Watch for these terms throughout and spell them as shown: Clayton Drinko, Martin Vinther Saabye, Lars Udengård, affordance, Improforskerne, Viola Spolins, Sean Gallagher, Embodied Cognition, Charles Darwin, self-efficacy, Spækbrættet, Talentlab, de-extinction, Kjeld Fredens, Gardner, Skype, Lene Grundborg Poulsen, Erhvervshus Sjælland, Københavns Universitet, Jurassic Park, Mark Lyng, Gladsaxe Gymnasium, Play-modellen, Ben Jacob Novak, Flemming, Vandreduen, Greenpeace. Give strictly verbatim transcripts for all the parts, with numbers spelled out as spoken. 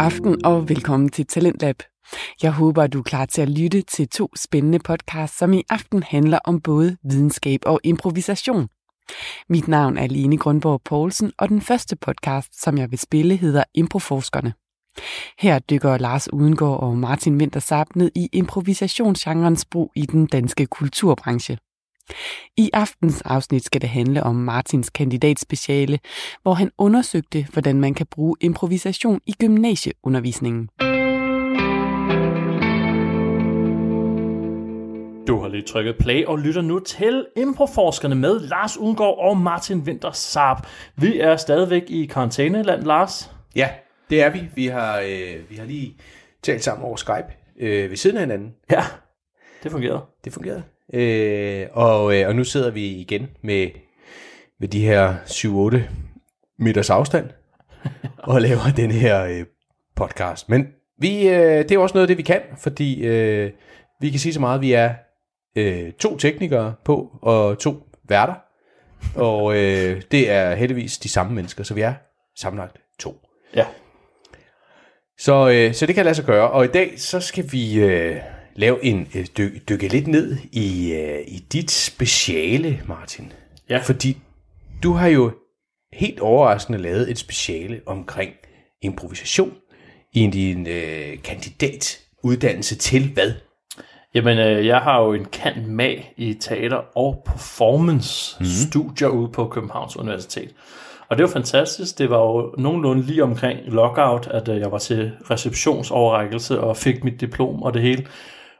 aften og velkommen til Talentlab. Jeg håber, at du er klar til at lytte til to spændende podcasts, som i aften handler om både videnskab og improvisation. Mit navn er Lene Grundborg Poulsen, og den første podcast, som jeg vil spille, hedder Improforskerne. Her dykker Lars Udengård og Martin Vinther Saabye ned i improvisationsgenrens brug i den danske kulturbranche. I aftens afsnit skal det handle om Martins kandidatspeciale, hvor han undersøgte, hvordan man kan bruge improvisation i gymnasieundervisningen. Du har lige trykket play og lytter nu til Improforskerne med Lars Udengård og Martin Vinther Saabye. Vi er stadigvæk i karantæneland, Lars. Ja, det er vi. Vi har, øh, vi har lige talt sammen over Skype øh, ved siden af hinanden. Ja, det fungerede. Det fungerede. Øh, og, øh, og nu sidder vi igen med, med de her syv otte meters afstand og laver den her øh, podcast. Men vi, øh, det er også noget af det, vi kan, fordi øh, vi kan sige så meget, at vi er øh, to teknikere på og to værter. Og øh, det er heldigvis de samme mennesker, så vi er sammenlagt to. Ja. Så, øh, så det kan lade sig gøre. Og i dag så skal vi... Øh, Lav en øh, dyk, dykke lidt ned i, øh, i dit speciale, Martin. Ja. Fordi du har jo helt overraskende lavet et speciale omkring improvisation i din øh, kandidatuddannelse til hvad? Jamen, øh, jeg har jo en cand.mag i teater- og performance-studier mm. ude på Københavns Universitet. Og det var fantastisk. Det var jo nogenlunde lige omkring lockout, at øh, jeg var til receptionsoverrækkelse og fik mit diplom og det hele.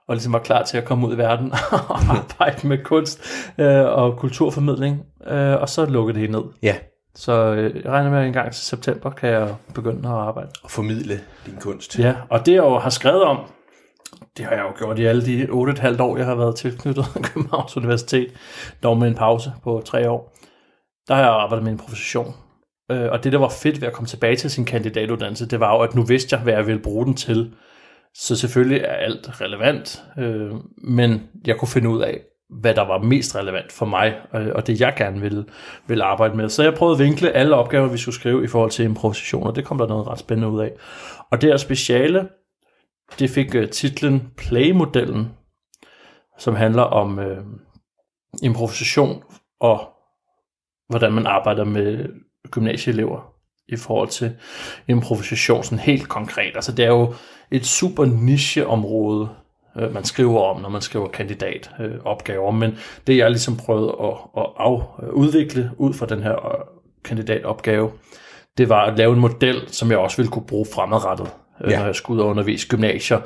Og ligesom var klar til at komme ud i verden og arbejde med kunst øh, og kulturformidling, øh, og så lukkede det hele ned. Ja. Så øh, jeg regner med, at en gang til september kan jeg begynde at arbejde. Og formidle din kunst. Ja, og det jeg jo har skrevet om, det har jeg jo gjort i alle de otte komma fem år, jeg har været tilknyttet Københavns Universitet, dog med en pause på tre år. Der har jeg arbejdet med improvisation. Og det, der var fedt ved at komme tilbage til sin kandidatuddannelse, det var jo, at nu vidste jeg, hvad jeg ville bruge den til. Så selvfølgelig er alt relevant, øh, men jeg kunne finde ud af, hvad der var mest relevant for mig, og, og det jeg gerne ville, ville arbejde med. Så jeg prøvede at vinkle alle opgaver, vi skulle skrive i forhold til improvisation, og det kom der noget ret spændende ud af. Og det her speciale, det fik titlen Play-modellen, som handler om øh, improvisation og hvordan man arbejder med gymnasieelever i forhold til improvisation sådan helt konkret. Altså det er jo et super nicheområde, øh, man skriver om, når man skriver kandidatopgaver, øh, men det jeg ligesom prøvede at, at af, udvikle ud fra den her øh, kandidatopgave, det var at lave en model, som jeg også ville kunne bruge fremadrettet, øh, ja. når jeg skulle ud og undervise gymnasier,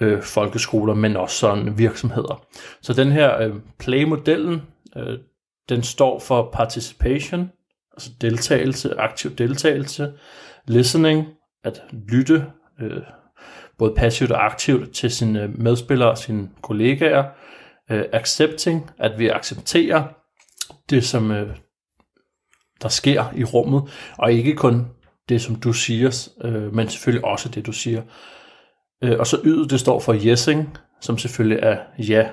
øh, folkeskoler, men også sådan virksomheder. Så den her øh, play-modellen, øh, den står for participation, altså deltagelse, aktiv deltagelse, listening, at lytte, øh, både passivt og aktivt til sine medspillere og sine kollegaer, øh, accepting, at vi accepterer det, som øh, der sker i rummet, og ikke kun det, som du siger, øh, men selvfølgelig også det, du siger. Øh, og så ydet, det står for yesing, som selvfølgelig er ja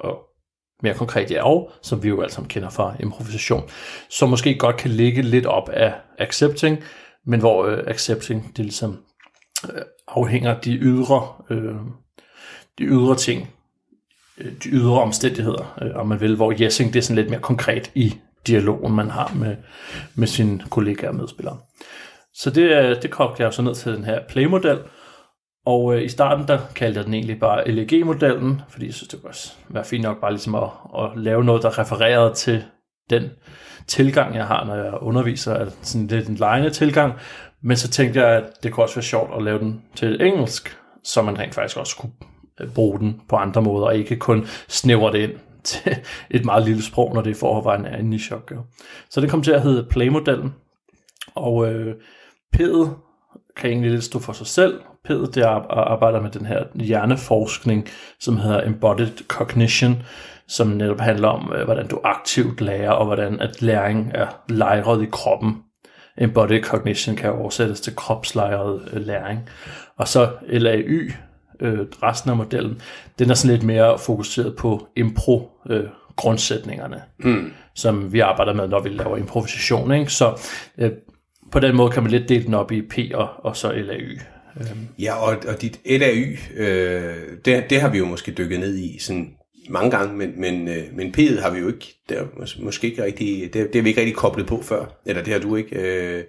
og mere konkret ja og, som vi jo alle sammen kender fra improvisation, som måske godt kan ligge lidt op af accepting, men hvor øh, accepting, det ligesom øh, afhænger de ydre, øh, de ydre ting, øh, de ydre omstændigheder, øh, om man vil, hvor yesing, det er sådan lidt mere konkret i dialogen, man har med, med sine kollegaer og medspillere. Så det, det kogte jeg jo så ned til den her playmodel, og øh, i starten, der kaldte jeg den egentlig bare L E G-modellen, fordi jeg synes, det kunne være fint nok bare ligesom at, at lave noget, der refererede til den tilgang, jeg har, når jeg underviser, altså sådan lidt en lejende tilgang, men så tænkte jeg, at det kunne også være sjovt at lave den til engelsk, så man rent faktisk også kunne bruge den på andre måder, og ikke kun snævre det ind til et meget lille sprog, når det i forvejen er en niche-opgave. Så det kom til at hedde Play-modellen, og øh, P'et kan egentlig lidt stå for sig selv. P'et, det arbejder med den her hjerneforskning, som hedder Embodied Cognition, som netop handler om, hvordan du aktivt lærer, og hvordan at læring er lejret i kroppen. Embodied Cognition kan oversættes til kropslejret læring. Og så L A Y, resten af modellen, den er sådan lidt mere fokuseret på impro-grundsætningerne, mm. som vi arbejder med, når vi laver improvisation, ikke? Så på den måde kan man lidt dele den op i P og, og så L A Y. Ja, og, og dit L A Y, øh, det, det har vi jo måske dykket ned i sådan mange gange, men, men, øh, men P'et har vi jo ikke, der, mås, måske ikke rigtig, det, det har vi ikke rigtig koblet på før, eller det har du ikke, øh,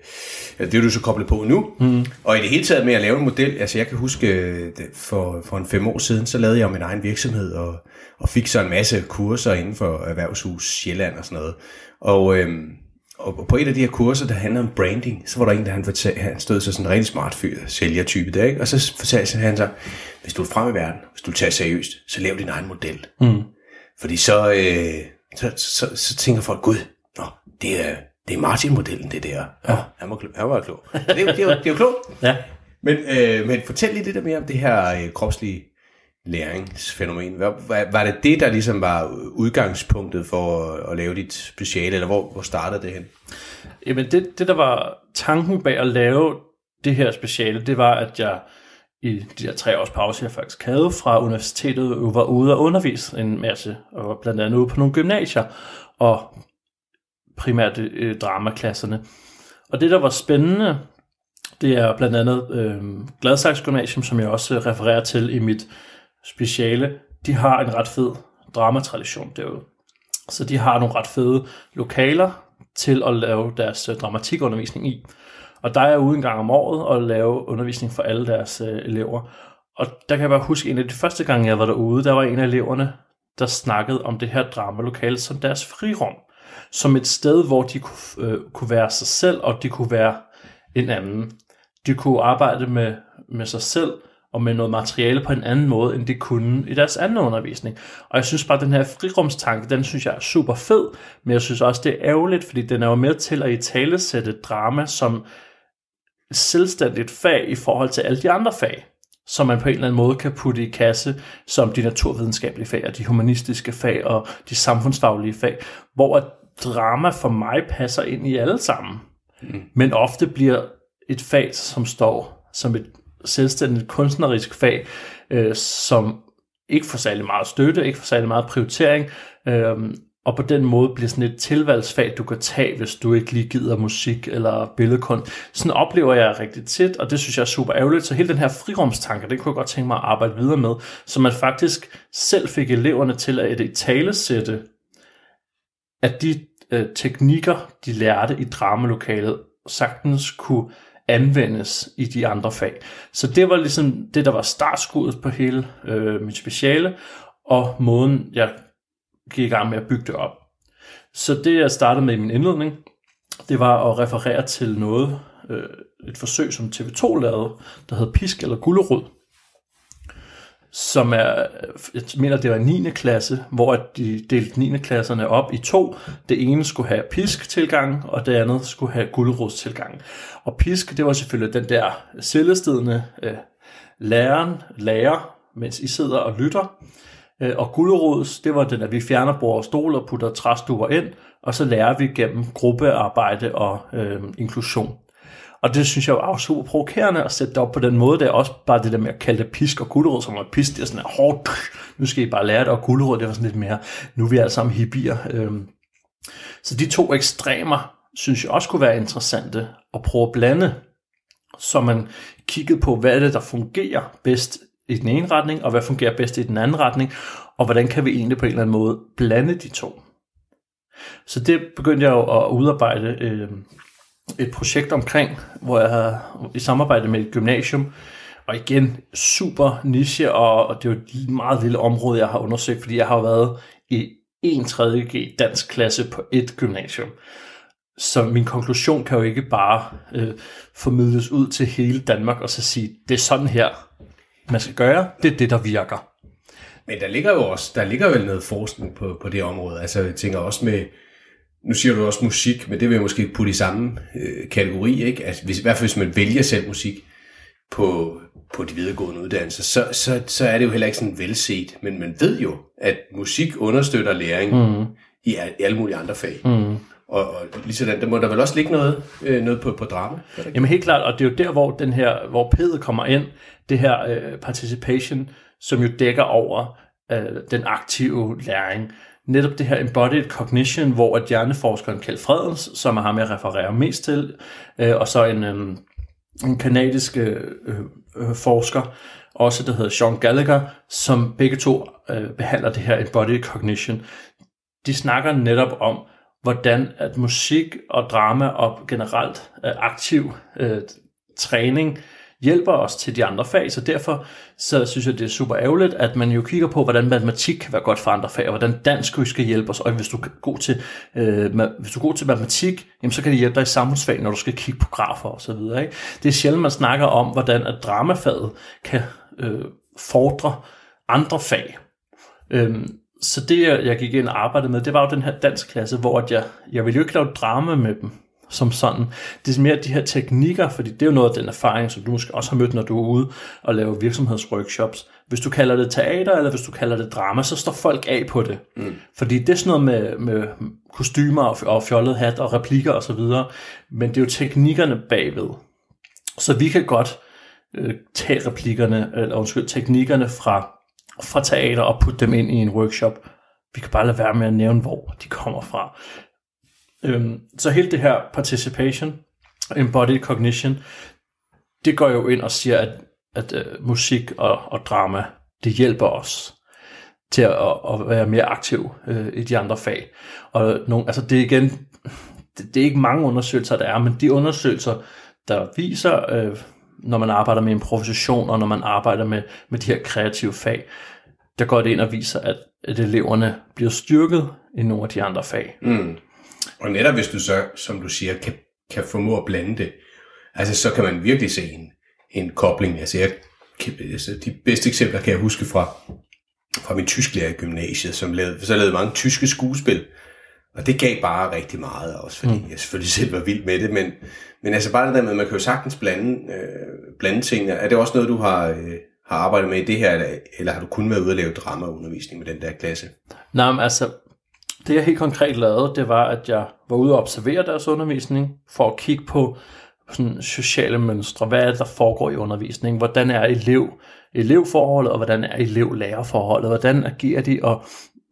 det er du så koblet på nu. Mm. Og i det hele taget med at lave en model, altså jeg kan huske, for, for en fem år siden, så lavede jeg min egen virksomhed, og, og fik så en masse kurser inden for Erhvervshus Sjælland og sådan noget, og... Øh, Og på et af de her kurser, der handler om branding, så var der en, der han, fortal, han stod så sådan en rigtig smart fyr, sælgertype der, ikke? Og så fortalte han sig, hvis du er frem i verden, hvis du tager seriøst, så lav din egen model. Mm. Fordi så, øh, så, så, så tænker folk, gud, nå, det er, det er Martin-modellen, det der. Ja. Nå, han var, han var klog. Det, det, det, det er jo klogt. Ja. Men, øh, men fortæl lige lidt der mere om det her øh, kropslige læringsfænomen. Var, var det det, der ligesom var udgangspunktet for at, at lave dit speciale, eller hvor, hvor startede det hen? Jamen det, det, der var tanken bag at lave det her speciale, det var, at jeg i de der tre års pause, jeg faktisk havde fra universitetet, var ude og undervise en masse, og var blandt andet ude på nogle gymnasier, og primært øh, dramaklasserne. Og det, der var spændende, det er blandt andet øh, Gladsaxe Gymnasium, som jeg også refererer til i mit speciale, de har en ret fed dramatradition derude. Så de har nogle ret fede lokaler til at lave deres dramatikundervisning i. Og der er jeg ude en gang om året og lave undervisning for alle deres øh, elever. Og der kan jeg bare huske, en af de første gange, jeg var derude, der var en af eleverne, der snakkede om det her dramalokale som deres frirum. Som et sted, hvor de kunne, øh, kunne være sig selv, og de kunne være en anden. De kunne arbejde med, med sig selv, og med noget materiale på en anden måde, end det kunne i deres anden undervisning. Og jeg synes bare, at den her frirumstanke, den synes jeg er super fed, men jeg synes også, det er ærgerligt, fordi den er jo med til at italesætte drama som selvstændigt fag i forhold til alle de andre fag, som man på en eller anden måde kan putte i kasse, som de naturvidenskabelige fag, og de humanistiske fag, og de samfundsfaglige fag, hvor drama for mig passer ind i alle sammen, mm. men ofte bliver et fag, som står som et selvstændigt kunstnerisk fag, øh, som ikke får særlig meget støtte, ikke får særlig meget prioritering, øh, og på den måde bliver sådan et tilvalgsfag, du kan tage, hvis du ikke lige gider musik eller billedkunst. Sådan oplever jeg rigtig tit, og det synes jeg er super ærgerligt, så hele den her frirumstanke, den kunne jeg godt tænke mig at arbejde videre med, så man faktisk selv fik eleverne til at italesætte, at de øh, teknikker, de lærte i dramalokalet, sagtens kunne anvendes i de andre fag. Så det var ligesom det, der var startskuddet på hele øh, mit speciale, og måden, jeg gik i gang med at bygge det op. Så det, jeg startede med i min indledning, det var at referere til noget, øh, et forsøg, som T V to lavede, der hed Pisk eller Gullerod, som er, jeg mener, det var niende klasse, hvor de delte niende klasserne op i to. Det ene skulle have pisk-tilgang, og det andet skulle have gulerodstilgang. Og pisk, det var selvfølgelig den der selvstedende øh, læreren, lærer, mens I sidder og lytter. Øh, og gulerods, det var den, at vi fjerner bord og stol og putter træstuber ind, og så lærer vi gennem gruppearbejde og øh, inklusion. Og det synes jeg var super provokerende at sætte det op på den måde, der også bare det der med at kalde det pisk og gulerod, som var pisk, det er sådan hårdt, nu skal I bare lære det, og gulerod, det var sådan lidt mere, nu er vi alle sammen hippier. Så de to ekstremer, synes jeg også kunne være interessante at prøve at blande, så man kiggede på, hvad er det, der fungerer bedst i den ene retning, og hvad fungerer bedst i den anden retning, og hvordan kan vi egentlig på en eller anden måde blande de to. Så det begyndte jeg jo at udarbejde øh, et projekt omkring, hvor jeg havde i samarbejde med et gymnasium, og igen super niche, og, og det er jo et meget lille område, jeg har undersøgt, fordi jeg har været i en tredje G dansk klasse på et gymnasium. Så min konklusion kan jo ikke bare øh, formidles ud til hele Danmark, og så sige, det er sådan her, man skal gøre, det er det, der virker. Men der ligger jo også, der ligger vel noget forskning på, på det område, altså jeg tænker også med, nu siger du også musik, men det vil jeg måske putte i samme øh, kategori, ikke? Altså, hvis, i hvert fald hvis man vælger selv musik på, på de videregående uddannelser, så, så, så er det jo heller ikke sådan velset, men man ved jo, at musik understøtter læring mm. i, i alle mulige andre fag. Mm. Og, og lige sådan, der må der vel også ligge noget, øh, noget på, på drama? Jamen helt klart, og det er jo der, hvor den her, hvor P'et kommer ind, det her øh, participation, som jo dækker over øh, den aktive læring. Netop det her Embodied Cognition, hvor at hjerneforskeren Kjeld Fredens, som er ham jeg refererer mest til, øh, og så en, øh, en kanadisk øh, øh, forsker, også der hedder Sean Gallagher, som begge to øh, behandler det her Embodied Cognition. De snakker netop om, hvordan at musik og drama og generelt øh, aktiv øh, træning hjælper os til de andre fag, så derfor så synes jeg, det er super ærgerligt, at man jo kigger på, hvordan matematik kan være godt for andre fag, og hvordan dansk skal hjælpe os, og hvis du er god til, øh, hvis du er god til matematik, jamen, så kan det hjælpe dig i samfundsfag, når du skal kigge på grafer og så videre. Ikke? Det er sjældent, man snakker om, hvordan at dramafaget kan øh, fordre andre fag. Øhm, så det, jeg gik ind og arbejdede med, det var jo den her danskklasse, hvor jeg, jeg ville jo ikke lave drama med dem, som sådan. Det er mere de her teknikker, fordi det er jo noget af den erfaring, som du måske også har mødt, når du er ude og laver virksomhedsworkshops. Hvis du kalder det teater, eller hvis du kalder det drama, så står folk af på det. Mm. Fordi det er sådan noget med, med kostymer og, og fjollet hat og replikker og så videre, men det er jo teknikkerne bagved. Så vi kan godt øh, tage replikkerne, eller undskyld, teknikkerne fra, fra teater og putte dem ind i en workshop. Vi kan bare lade være med at nævne, hvor de kommer fra. Så hele det her participation, embodied cognition, det går jo ind og siger, at, at uh, musik og, og drama, det hjælper os til at, at være mere aktiv uh, i de andre fag. Og nogle, altså det er igen, det, det er ikke mange undersøgelser, der er, men de undersøgelser, der viser, uh, når man arbejder med improvisation og når man arbejder med, med de her kreative fag, der går det ind og viser, at, at eleverne bliver styrket i nogle af de andre fag. Mm. Og netop hvis du så, som du siger, kan, kan formå at blande det, altså så kan man virkelig se en, en kobling. Altså, jeg, altså de bedste eksempler kan jeg huske fra, fra min tysklærer i gymnasiet, som lavede, så lavede mange tyske skuespil. Og det gav bare rigtig meget, også fordi mm. jeg selvfølgelig selv var vild med det, men, men altså bare det der med, at man kan jo sagtens blande, øh, blande tingene. Er det også noget, du har... Øh, har arbejdet med i det her, eller, eller har du kun været ude at lave dramaundervisning med den der klasse? Nej, men altså... Det jeg helt konkret lavede, det var, at jeg var ude og observere deres undervisning, for at kigge på sådan sociale mønstre. Hvad er det, der foregår i undervisningen? Hvordan er elev, elevforholdet, og hvordan er elev-lærerforholdet? Hvordan agerer de, og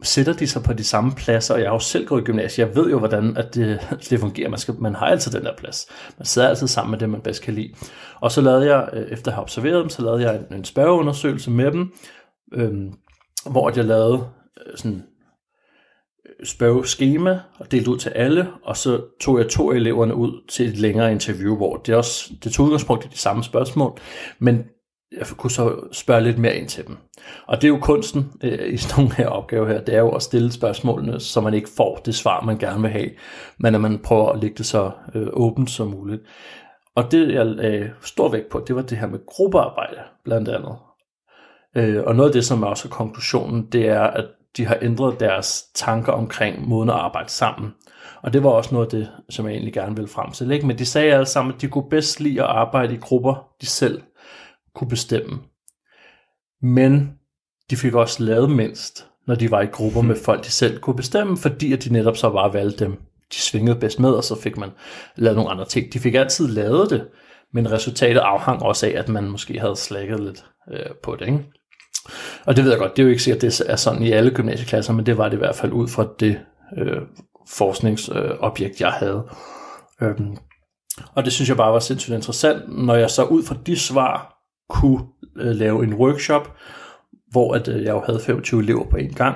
sætter de sig på de samme pladser? Og jeg har jo selv gået i gymnasiet, jeg ved jo, hvordan at det, det fungerer. Man, skal, man har altid den der plads. Man sidder altid sammen med det, man bedst kan lide. Og så lavede jeg, efter at have observeret dem, så lavede jeg en, en spørgeundersøgelse med dem, øhm, hvor jeg lavede sådan... spørgeskema og delt ud til alle, og så tog jeg to af eleverne ud til et længere interview, hvor det også det tog udgangspunkt i de samme spørgsmål, men jeg kunne så spørge lidt mere ind til dem. Og det er jo kunsten øh, i sådan nogle her opgaver her, det er jo at stille spørgsmålene, så man ikke får det svar, man gerne vil have, men at man prøver at lægge det så øh, åbent som muligt. Og det, jeg lagde stor vægt på, det var det her med gruppearbejde, blandt andet. Øh, og noget af det, som er også konklusionen, det er, at de har ændret deres tanker omkring måden at arbejde sammen. Og det var også noget af det, som jeg egentlig gerne ville frem til. Ikke? Men de sagde alle sammen, at de kunne bedst lide at arbejde i grupper, de selv kunne bestemme. Men de fik også lavet mindst, når de var i grupper med folk, de selv kunne bestemme, fordi at de netop så bare valgte dem. De svingede bedst med, og så fik man lavet nogle andre ting. De fik altid lavet det, men resultatet afhang også af, at man måske havde slækket lidt øh, på det, ikke? Og det ved jeg godt, det er jo ikke sikkert, at det er sådan i alle gymnasieklasser, men det var det i hvert fald ud fra det øh, forskningsobjekt, øh, jeg havde. Øhm. Og det synes jeg bare var sindssygt interessant, når jeg så ud fra de svar kunne øh, lave en workshop, hvor at, øh, jeg jo havde femogtyve elever på en gang.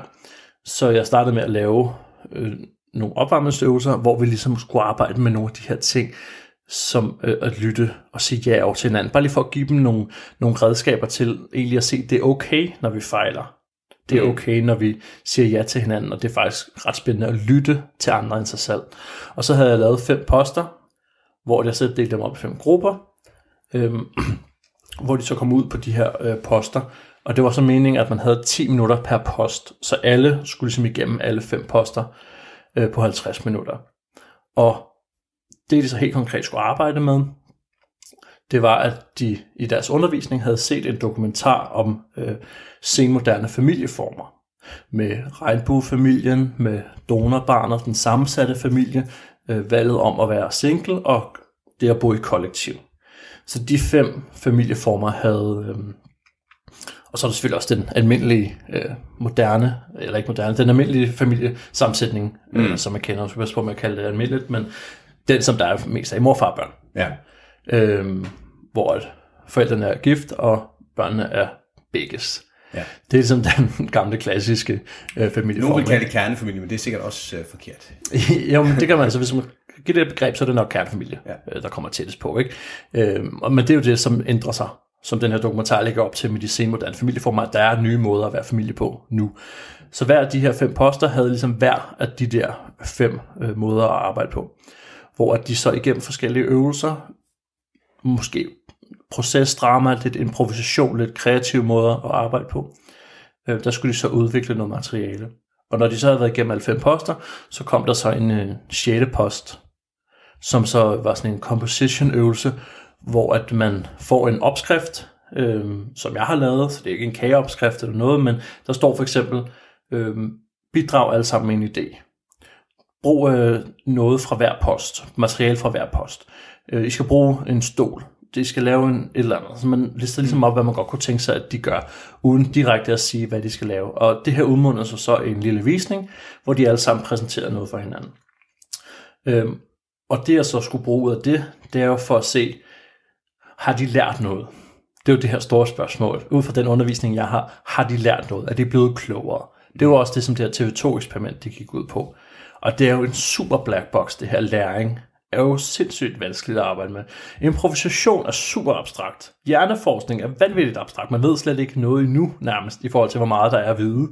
Så jeg startede med at lave øh, nogle opvarmningsøvelser, hvor vi ligesom skulle arbejde med nogle af de her ting, som øh, at lytte og sige ja over til hinanden. Bare lige for at give dem nogle, nogle redskaber til egentlig at se, at det er okay, når vi fejler. Det er okay, når vi siger ja til hinanden, og det er faktisk ret spændende at lytte til andre end sig selv. Og så havde jeg lavet fem poster, hvor jeg selv delte dem op i fem grupper, øh, hvor de så kom ud på de her øh, poster. Og det var så meningen, at man havde ti minutter per post, så alle skulle ligesom igennem alle fem poster øh, på halvtreds minutter. Og det, de så helt konkret skulle arbejde med, det var, at de i deres undervisning havde set en dokumentar om øh, senmoderne familieformer. Med regnbuefamilien, med donorbarnet, den sammensatte familie, øh, valget om at være single og det at bo i kollektiv. Så de fem familieformer havde... Øh, og så er der selvfølgelig også den almindelige øh, moderne, eller ikke moderne, den almindelige familiesammensætning, øh, mm. som man kender. Jeg skal passe på med at kalde det almindeligt, men... Den, som der er mest af i morfarbørn. Ja. Øhm, hvor forældrene er gift, og børnene er begges. Ja. Det er som den gamle klassiske øh, familieform. Nogle vil kalde det kernefamilie, men det er sikkert også øh, forkert. Jo, men det kan man altså, hvis man giver det begreb, så er det nok kernefamilie, ja. øh, der kommer tættest på, ikke? Øh, men det er jo det, som ændrer sig, som den her dokumentar lægger op til med de senmoderne familieformer. Der er nye måder at være familie på nu. Så hver af de her fem poster havde ligesom hver af de der fem øh, måder at arbejde på, hvor de så igennem forskellige øvelser, måske proces, drama, lidt improvisation, lidt kreative måder at arbejde på, øh, der skulle de så udvikle noget materiale. Og når de så havde været igennem alle fem poster, så kom der så en øh, sjette post, som så var sådan en composition øvelse, hvor at man får en opskrift, øh, som jeg har lavet, så det er ikke en kageopskrift eller noget, men der står for eksempel, øh, bidrag alle sammen med en idé. Brug øh, noget fra hver post, materiale fra hver post. Øh, I skal bruge en stol, de skal lave en, et eller andet. Så man lister ligesom op, hvad man godt kunne tænke sig, at de gør, uden direkte at sige, hvad de skal lave. Og det her udmunder sig så i en lille visning, hvor de alle sammen præsenterer noget for hinanden. Øhm, og det, jeg så skulle bruge ud af det, det er jo for at se, har de lært noget? Det er jo det her store spørgsmål. Ud fra den undervisning, jeg har, har de lært noget? Er de blevet klogere? Det var også det, som det her T V to eksperiment, det gik ud på. Og det er jo en super black box, det her læring, er jo sindssygt vanskeligt at arbejde med. Improvisation er super abstrakt. Hjerneforskning er vanvittigt abstrakt. Man ved slet ikke noget endnu nærmest, i forhold til, hvor meget der er at vide.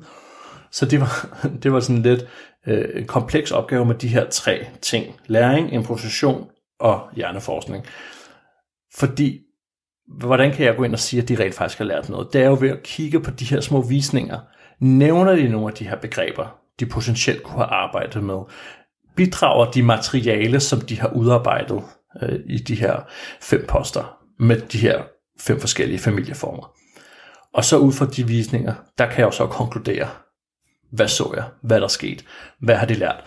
Så det var, det var sådan lidt øh, en kompleks opgave med de her tre ting. Læring, improvisation og hjerneforskning. Fordi, hvordan kan jeg gå ind og sige, at de rent faktisk har lært noget? Det er jo ved at kigge på de her små visninger. Nævner de nogle af de her begreber, de potentielt kunne have arbejdet med? Bidrager de materiale, som de har udarbejdet øh, i de her fem poster, med de her fem forskellige familieformer. Og så ud fra de visninger, der kan jeg jo så konkludere, hvad så jeg, hvad der skete, hvad har de lært.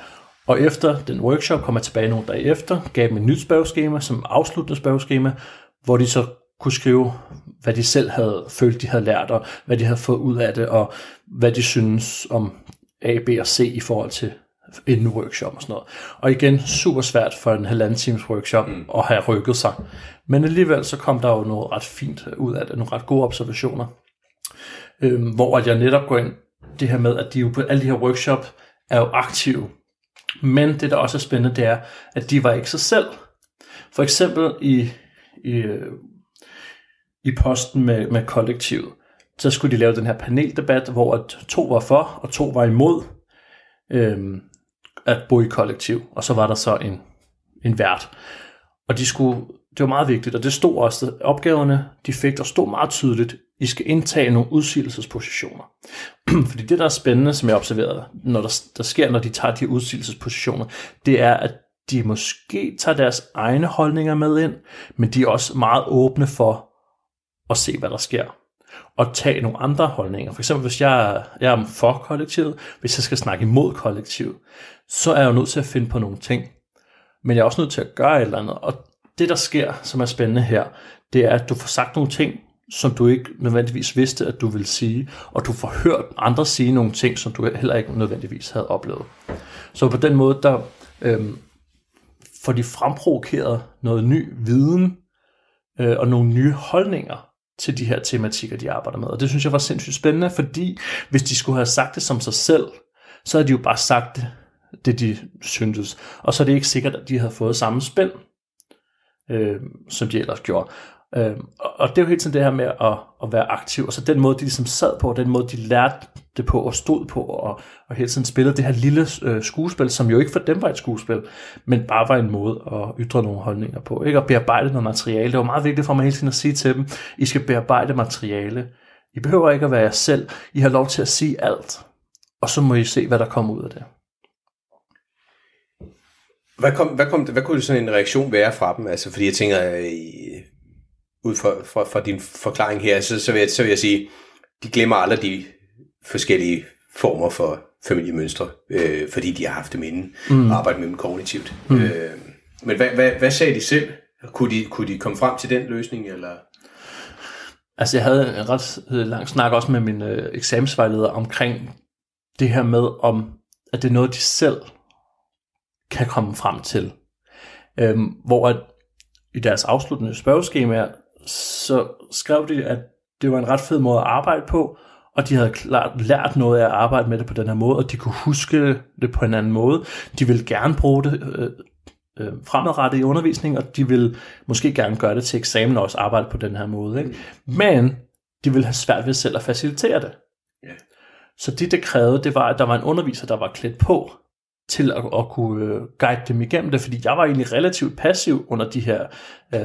Og efter den workshop kom jeg tilbage nogle dage efter, gav dem et nyt spørgeskema, som afsluttende spørgeskema, hvor de så kunne skrive, hvad de selv havde følt, de havde lært, og hvad de havde fået ud af det, og hvad de synes om A, B og C i forhold til inden workshop og sådan noget. Og igen, super svært for en halvanden times workshop mm. at have rykket sig. Men alligevel så kom der jo noget ret fint ud af det, nogle ret gode observationer, øhm, hvor jeg netop går ind det her med, at de jo på alle de her workshop er jo aktive. Men det, der også er spændende, det er, at de var ikke sig selv. For eksempel i, i, i posten med, med kollektivet, så skulle de lave den her paneldebat, hvor at to var for, og to var imod, øhm, at bo i kollektiv, og så var der så en, en vært. Og de skulle, det var meget vigtigt, og det stod også, opgaverne, de fik, der stod meget tydeligt, I skal indtage nogle udsigelsespositioner. Fordi det, der er spændende, som jeg observerede, når der, der sker, når de tager de udsigelsespositioner, det er, at de måske tager deres egne holdninger med ind, men de er også meget åbne for at se, hvad der sker. Og tage nogle andre holdninger. For eksempel, hvis jeg, jeg er for kollektivet, hvis jeg skal snakke imod kollektivet, så er jeg jo nødt til at finde på nogle ting. Men jeg er også nødt til at gøre et eller andet. Og det, der sker, som er spændende her, det er, at du får sagt nogle ting, som du ikke nødvendigvis vidste, at du ville sige, og du får hørt andre sige nogle ting, som du heller ikke nødvendigvis havde oplevet. Så på den måde, der øhm, får de fremprovokeret noget ny viden øh, og nogle nye holdninger til de her tematikker, de arbejder med. Og det synes jeg var sindssygt spændende, fordi hvis de skulle have sagt det som sig selv, så havde de jo bare sagt det, det de syntes. Og så er det ikke sikkert, at de havde fået samme spænd, øh, som de ellers gjorde. Øh, og det er jo helt sådan det her med at, at være aktiv. Og så den måde, de ligesom sad på, den måde, de lærte det på og stod på, og, og hele tiden spillede det her lille øh, skuespil, som jo ikke for dem var et skuespil, men bare var en måde at ytre nogle holdninger på, ikke? Og bearbejde noget materiale. Det var meget vigtigt for mig hele tiden at sige til dem, I skal bearbejde materiale. I behøver ikke at være jer selv. I har lov til at sige alt. Og så må I se, hvad der kommer ud af det. Hvad, kom, hvad, kom, hvad kunne sådan en reaktion være fra dem? Altså, fordi jeg tænker, øh, ud fra, fra, fra din forklaring her, så, så, vil jeg, så vil jeg sige, de glemmer aldrig de forskellige former for familiemønstre, øh, fordi de har haft dem inden mm. og arbejdet med dem kognitivt. Mm. Øh, men hvad, hvad, hvad sagde de selv? Kunne de, kunne de komme frem til den løsning? Eller? Altså jeg havde en ret lang snak også med min øh, eksamensvejleder omkring det her med, om at det er noget, de selv kan komme frem til. Øh, hvor at i deres afsluttende spørgeskemaer, så skrev de, at det var en ret fed måde at arbejde på, og de havde klart lært noget af at arbejde med det på den her måde, og de kunne huske det på en anden måde. De ville gerne bruge det øh, øh, fremadrettet i undervisningen, og de ville måske gerne gøre det til eksamen og også arbejde på den her måde. Ikke? Men de ville have svært ved selv at facilitere det. Yeah. Så det, det krævede, det var, at der var en underviser, der var klædt på til at, at kunne guide dem igennem det, fordi jeg var egentlig relativt passiv under de her øh,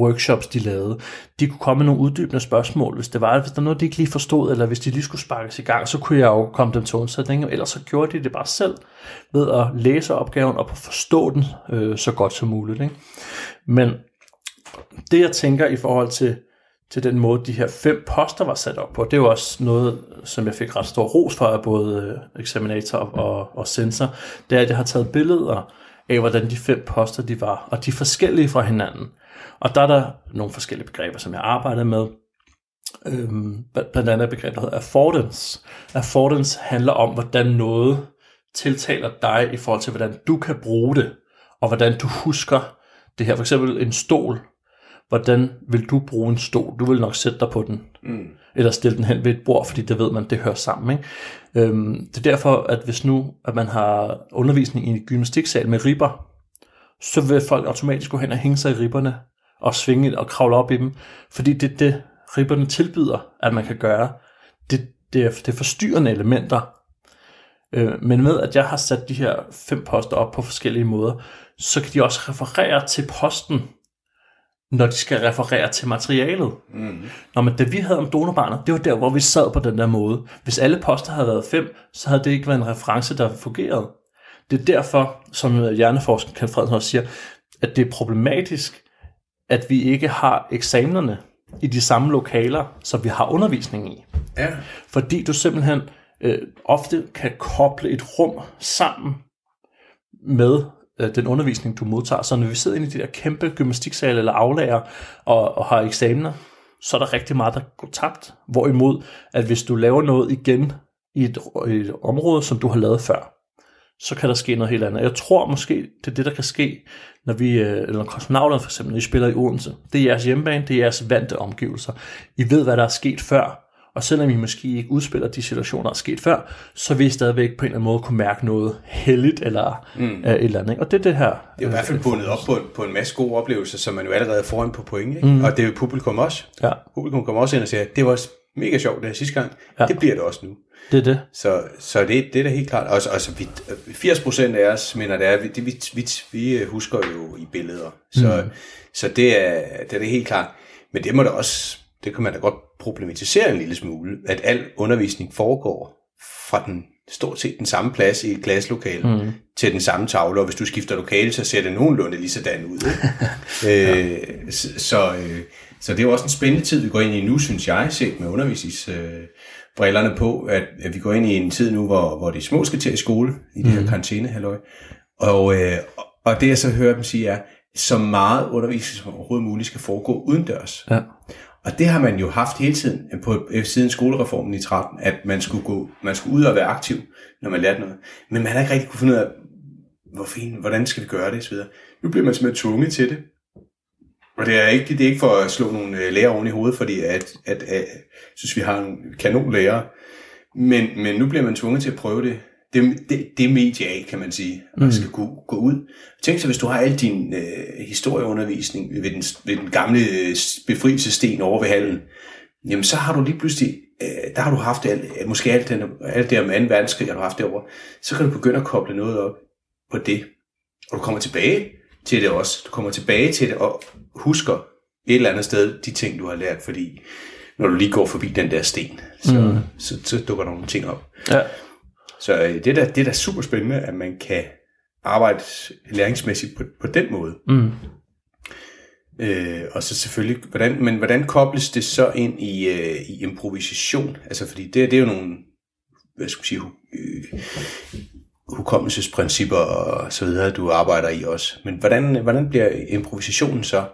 workshops, de lavede. De kunne komme med nogle uddybende spørgsmål, hvis det var, hvis der var noget, de ikke lige forstod, eller hvis de lige skulle sparkes i gang, så kunne jeg jo komme dem til undsætning, og ellers så gjorde de det bare selv, ved at læse opgaven og forstå den øh, så godt som muligt. Ikke? Men det, jeg tænker i forhold til til den måde, de her fem poster var sat op på. Det er jo også noget, som jeg fik ret stor ros for af både eksaminator og, og censor. Det er, at jeg har taget billeder af, hvordan de fem poster de var, og de er forskellige fra hinanden. Og der er der nogle forskellige begreber, som jeg arbejdede med. Øhm, blandt andet begrebet, der hedder affordance. Affordance handler om, hvordan noget tiltaler dig i forhold til, hvordan du kan bruge det, og hvordan du husker det her. For eksempel en stol. Hvordan vil du bruge en stol? Du vil nok sætte dig på den, mm. eller stille den hen ved et bord, fordi det ved man, det hører sammen. Ikke? Øhm, det er derfor, at hvis nu at man har undervisning i en gymnastiksal med ribber, så vil folk automatisk gå hen og hænge sig i ribberne, og svinge og kravle op i dem, fordi det er det, ribberne tilbyder, at man kan gøre. Det, det, er, det er forstyrrende elementer. Øh, men med, at jeg har sat de her fem poster op på forskellige måder, så kan de også referere til posten, når de skal referere til materialet. Mm. Nå, men det vi havde om donorbarnet, det var der, hvor vi sad på den der måde. Hvis alle poster havde været fem, så havde det ikke været en reference, der fungerede. Det er derfor, som hjerneforsker Kjeld Fredens også siger, at det er problematisk, at vi ikke har eksamenerne i de samme lokaler, som vi har undervisning i. Ja. Fordi du simpelthen øh, ofte kan koble et rum sammen med den undervisning, du modtager. Så når vi sidder inde i de der kæmpe gymnastiksale eller aflager og, og har eksamener, så er der rigtig meget, der går tabt. Hvorimod, at hvis du laver noget igen i et, i et område, som du har lavet før, så kan der ske noget helt andet. Jeg tror måske, det er det, der kan ske, når vi, eller kosmonauterne for eksempel, når I spiller i Odense. Det er jeres hjemmebane, det er jeres vante omgivelser. I ved, hvad der er sket før. Og selvom I måske ikke udspiller de situationer, der er sket før, så vil I stadigvæk på en eller anden måde kunne mærke noget heldigt eller mm. øh, et eller andet. Ikke? Og det er det her. Det er jo i hvert fald bundet op på, på en masse gode oplevelser, som man jo allerede foran på point. Ikke? Mm. Og det er jo publikum også. Ja. Publikum kommer også ind og siger, det var også mega sjovt det her sidste gang. Ja. Det bliver det også nu. Det er det. Så, så det, det er da helt klart. Og, og så vi, firs procent af os, mener det er, vi, vi, vi, vi husker jo i billeder. Så, mm. så det er det er det helt klart. Men det må da også, det kan man da godt problematisere en lille smule, at al undervisning foregår fra den stort set den samme plads i et klasselokale mm. til den samme tavle, og hvis du skifter lokale, så ser det nogenlunde lige sådan ud. øh, ja. så, øh, så det er jo også en spændende tid, vi går ind i nu, synes jeg, set med undervisningsbrillerne øh, på, at, at vi går ind i en tid nu, hvor, hvor de små skal til i skole, i det mm. her karantæne-halløj, og, øh, og det jeg så hører dem sige er, så meget undervisning som overhovedet muligt skal foregå udendørs. Ja. Og det har man jo haft hele tiden, på, siden skolereformen i tretten, at man skulle, gå, man skulle ud og være aktiv, når man lærte noget. Men man har ikke rigtig kunne finde ud af, hvorfor, hvordan skal vi gøre det, osv. Nu bliver man simpelthen tvunget til det. Og det er ikke, det er ikke for at slå nogle lærere oven i hovedet, fordi at, at, at, jeg synes, vi har nogle kanonlærere. Men, men nu bliver man tvunget til at prøve det. Det, det, det medie af, kan man sige, man skal gå, gå ud. Tænk så, hvis du har al din øh, historieundervisning ved den, ved den gamle øh, befrielsesten over ved hallen, jamen så har du lige pludselig, øh, der har du haft al, måske alt, den, alt det om anden verdenskrig, har du haft derovre, så kan du begynde at koble noget op på det. Og du kommer tilbage til det også. Du kommer tilbage til det og husker et eller andet sted de ting, du har lært, fordi når du lige går forbi den der sten, så, mm. så, så, så dukker der nogle ting op. Ja. Så det er da, det er da super spændende, at man kan arbejde læringsmæssigt på, på den måde. Mm. Øh, og så selvfølgelig, hvordan, men hvordan kobles det så ind i, øh, i improvisation? Altså fordi det, det er jo nogle, hvad skal man sige, øh, hukommelsesprincipper og så videre, du arbejder i også. Men hvordan, hvordan bliver improvisationen så?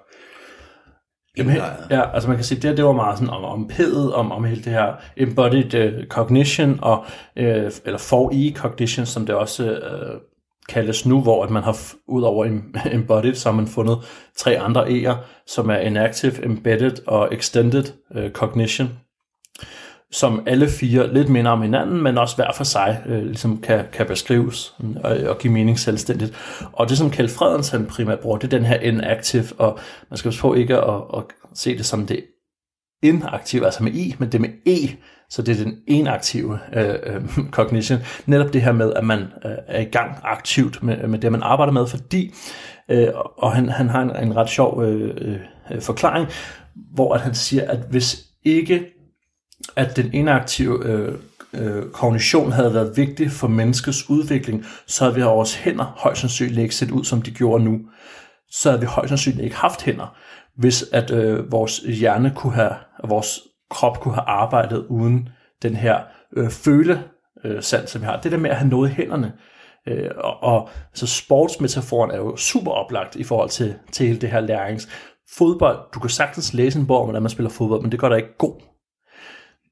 Jamen, ja, altså man kan sige, det det var meget sådan om, om pædet, om, om hele det her embodied uh, cognition, og, øh, eller fire E cognition, som det også øh, kaldes nu, hvor at man har f- ud over embodied, så har man fundet tre andre E'er, som er inactive, embedded og extended øh, cognition, som alle fire lidt minder om hinanden, men også hver for sig øh, ligesom kan, kan beskrives og, og give mening selvstændigt. Og det, som Kjeld Fredens han primært bruger, det er den her inactive, og man skal huske på ikke at, at se det som det inaktive, altså med I, men det med E, så det er den inaktive øh, øh, cognition. Netop det her med, at man øh, er i gang aktivt med, med det, man arbejder med, fordi, øh, og han, han har en, en ret sjov øh, øh, forklaring, hvor at han siger, at hvis ikke at den inaktive øh, øh, kognition havde været vigtig for menneskets udvikling, så havde vi over vores hænder højst sandsynligt ikke set ud, som de gjorde nu. Så havde vi højst sandsynligt ikke haft hænder, hvis at øh, vores hjerne kunne have, vores krop kunne have arbejdet uden den her øh, følesand, som vi har. Det der med at have noget i hænderne. Øh, og og altså sportsmetaforen er jo super oplagt i forhold til, til hele det her lærings. Fodbold, du kan sagtens læse en bog om, hvordan man spiller fodbold, men det gør da ikke god.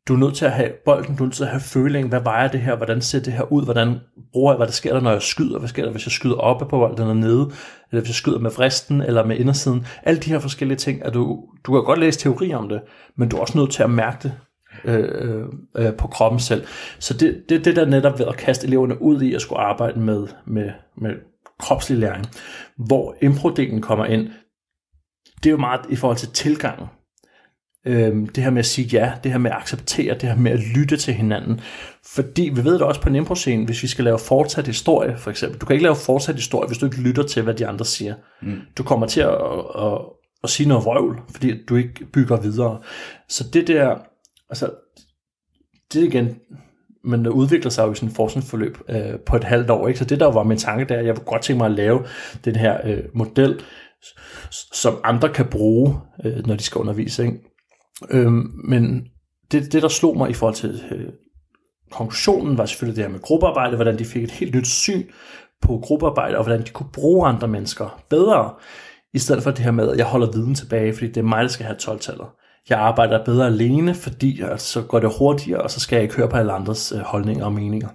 Du er nødt til at have bolden, du er nødt til at have følingen, hvad vejer det her, hvordan ser det her ud, hvordan bruger jeg, hvad der sker der, når jeg skyder, hvad sker der, hvis jeg skyder oppe på bolden eller nede, eller hvis jeg skyder med vristen eller med indersiden. Alle de her forskellige ting, at du, du kan godt læse teori om det, men du er også nødt til at mærke det øh, øh, på kroppen selv. Så det, det, det der netop ved at kaste eleverne ud i at skulle arbejde med, med, med kropslig læring, hvor improdelen kommer ind, det er jo meget i forhold til tilgangen. Det her med at sige ja, det her med at acceptere, det her med at lytte til hinanden. Fordi vi ved det også på en impro-scene, hvis vi skal lave fortsat historie, for eksempel. Du kan ikke lave fortsat historie, hvis du ikke lytter til, hvad de andre siger. Mm. Du kommer til at, at, at, at sige noget vrøvl, fordi du ikke bygger videre. Så det der, altså, det igen, man udvikler sig jo i sådan et forskningsforløb øh, på et halvt år, ikke? Så det der var min tanke, der, jeg kunne godt tænke mig at lave den her øh, model, som andre kan bruge, øh, når de skal undervise, ikke? Øhm, men det, det der slog mig i forhold til øh, konklusionen var selvfølgelig det her med gruppearbejde, hvordan de fik et helt nyt syn på gruppearbejde, og hvordan de kunne bruge andre mennesker bedre, i stedet for det her med, at jeg holder viden tilbage, fordi det er mig, der skal have tolv-tallet. Jeg arbejder bedre alene, fordi at så går det hurtigere, og så skal jeg ikke høre på alle andres øh, holdninger og meninger.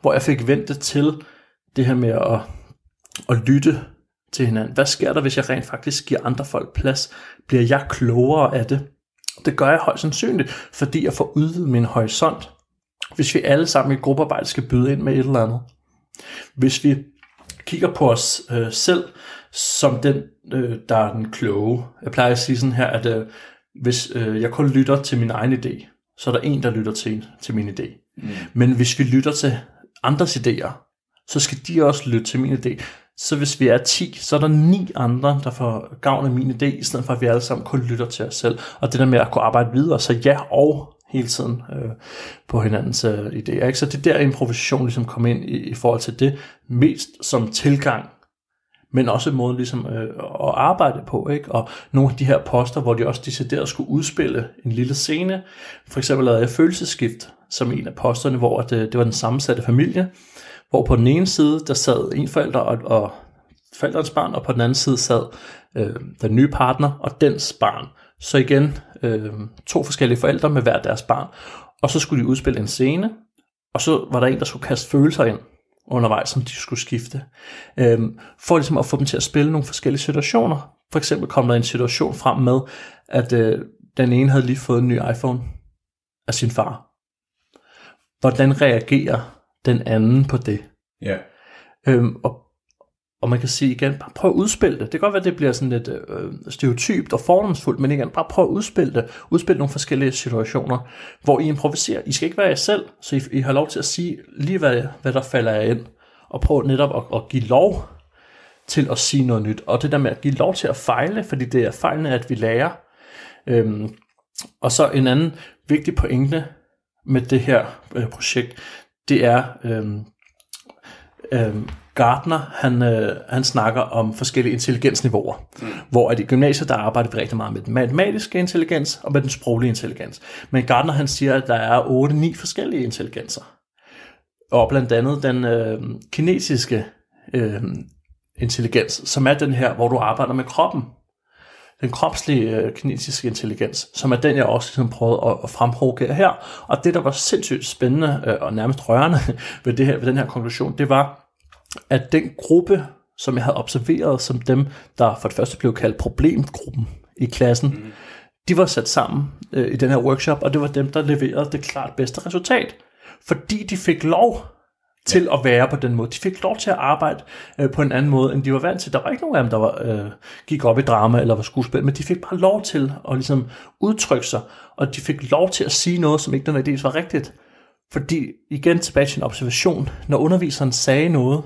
Hvor jeg fik ventet til det her med at, at lytte til hinanden. Hvad sker der, hvis jeg rent faktisk giver andre folk plads? Bliver jeg klogere af det? Det gør jeg højst sandsynligt, fordi jeg får udvidet min horisont. Hvis vi alle sammen i gruppearbejde skal byde ind med et eller andet. Hvis vi kigger på os øh, selv som den, øh, der er den kloge. Jeg plejer at sige sådan her, at øh, hvis øh, jeg kun lytter til min egen idé, så er der en, der lytter til, til min idé. Mm. Men hvis vi lytter til andres idéer, så skal de også lytte til min idé. Så hvis vi er ti, så er der ni andre, der får gavn af min idé, i stedet for at vi alle sammen kun lytter til os selv. Og det der med at kunne arbejde videre, så ja og hele tiden øh, på hinandens øh, idéer. Ikke? Så det der improvisation ligesom kom ind i, i forhold til det, mest som tilgang, men også en måde ligesom, øh, at arbejde på. Ikke? Og nogle af de her poster, hvor de også decideret skulle udspille en lille scene. For eksempel lavede jeg følelseskift som en af posterne, hvor det, det var den sammensatte familie. Hvor på den ene side, der sad en forælder og, og forældrens barn, og på den anden side sad øh, den nye partner og dens barn. Så igen øh, to forskellige forældre med hver deres barn. Og så skulle de udspille en scene, og så var der en, der skulle kaste følelser ind undervejs, som de skulle skifte. Øh, for ligesom at få dem til at spille nogle forskellige situationer. For eksempel kom der en situation frem med, at øh, den ene havde lige fået en ny iPhone af sin far. Hvordan reagerer den anden på det? Yeah. Øhm, og, og man kan sige igen, bare prøv at udspille det. Det kan godt være, at det bliver sådan lidt øh, stereotypt og fordomsfuldt, men igen, bare prøv at udspille det. Udspil nogle forskellige situationer, hvor I improviserer. I skal ikke være jer selv, så I, I har lov til at sige lige, hvad, hvad der falder jer ind. Og prøv netop at, at give lov til at sige noget nyt. Og det der med at give lov til at fejle, fordi det er fejlene, at vi lærer. Øhm, og så en anden vigtig pointe med det her øh, projekt, det er øhm, øhm, Gardner, han, øh, han snakker om forskellige intelligensniveauer, mm. hvor at i gymnasiet, der arbejder vi rigtig meget med den matematiske intelligens og med den sproglige intelligens. Men Gardner, han siger, at der er otte ni forskellige intelligenser. Og blandt andet den øh, kinesiske øh, intelligens, som er den her, hvor du arbejder med kroppen. Den kropslige øh, kinesiske intelligens, som er den, jeg også ligesom prøvede at, at fremprovokere her. Og det, der var sindssygt spændende øh, og nærmest rørende ved, det her, ved den her konklusion, det var, at den gruppe, som jeg havde observeret som dem, der for det første blev kaldt problemgruppen i klassen, mm. de var sat sammen øh, i den her workshop, og det var dem, der leverede det klart bedste resultat, fordi de fik lov til ja. At være på den måde. De fik lov til at arbejde øh, på en anden måde, end de var vant til. Der var ikke nogen af dem, der var, øh, gik op i drama eller var skuespil, men de fik bare lov til at ligesom udtrykke sig, og de fik lov til at sige noget, som ikke nødvendigvis var rigtigt. Fordi, igen tilbage til en observation, når underviseren sagde noget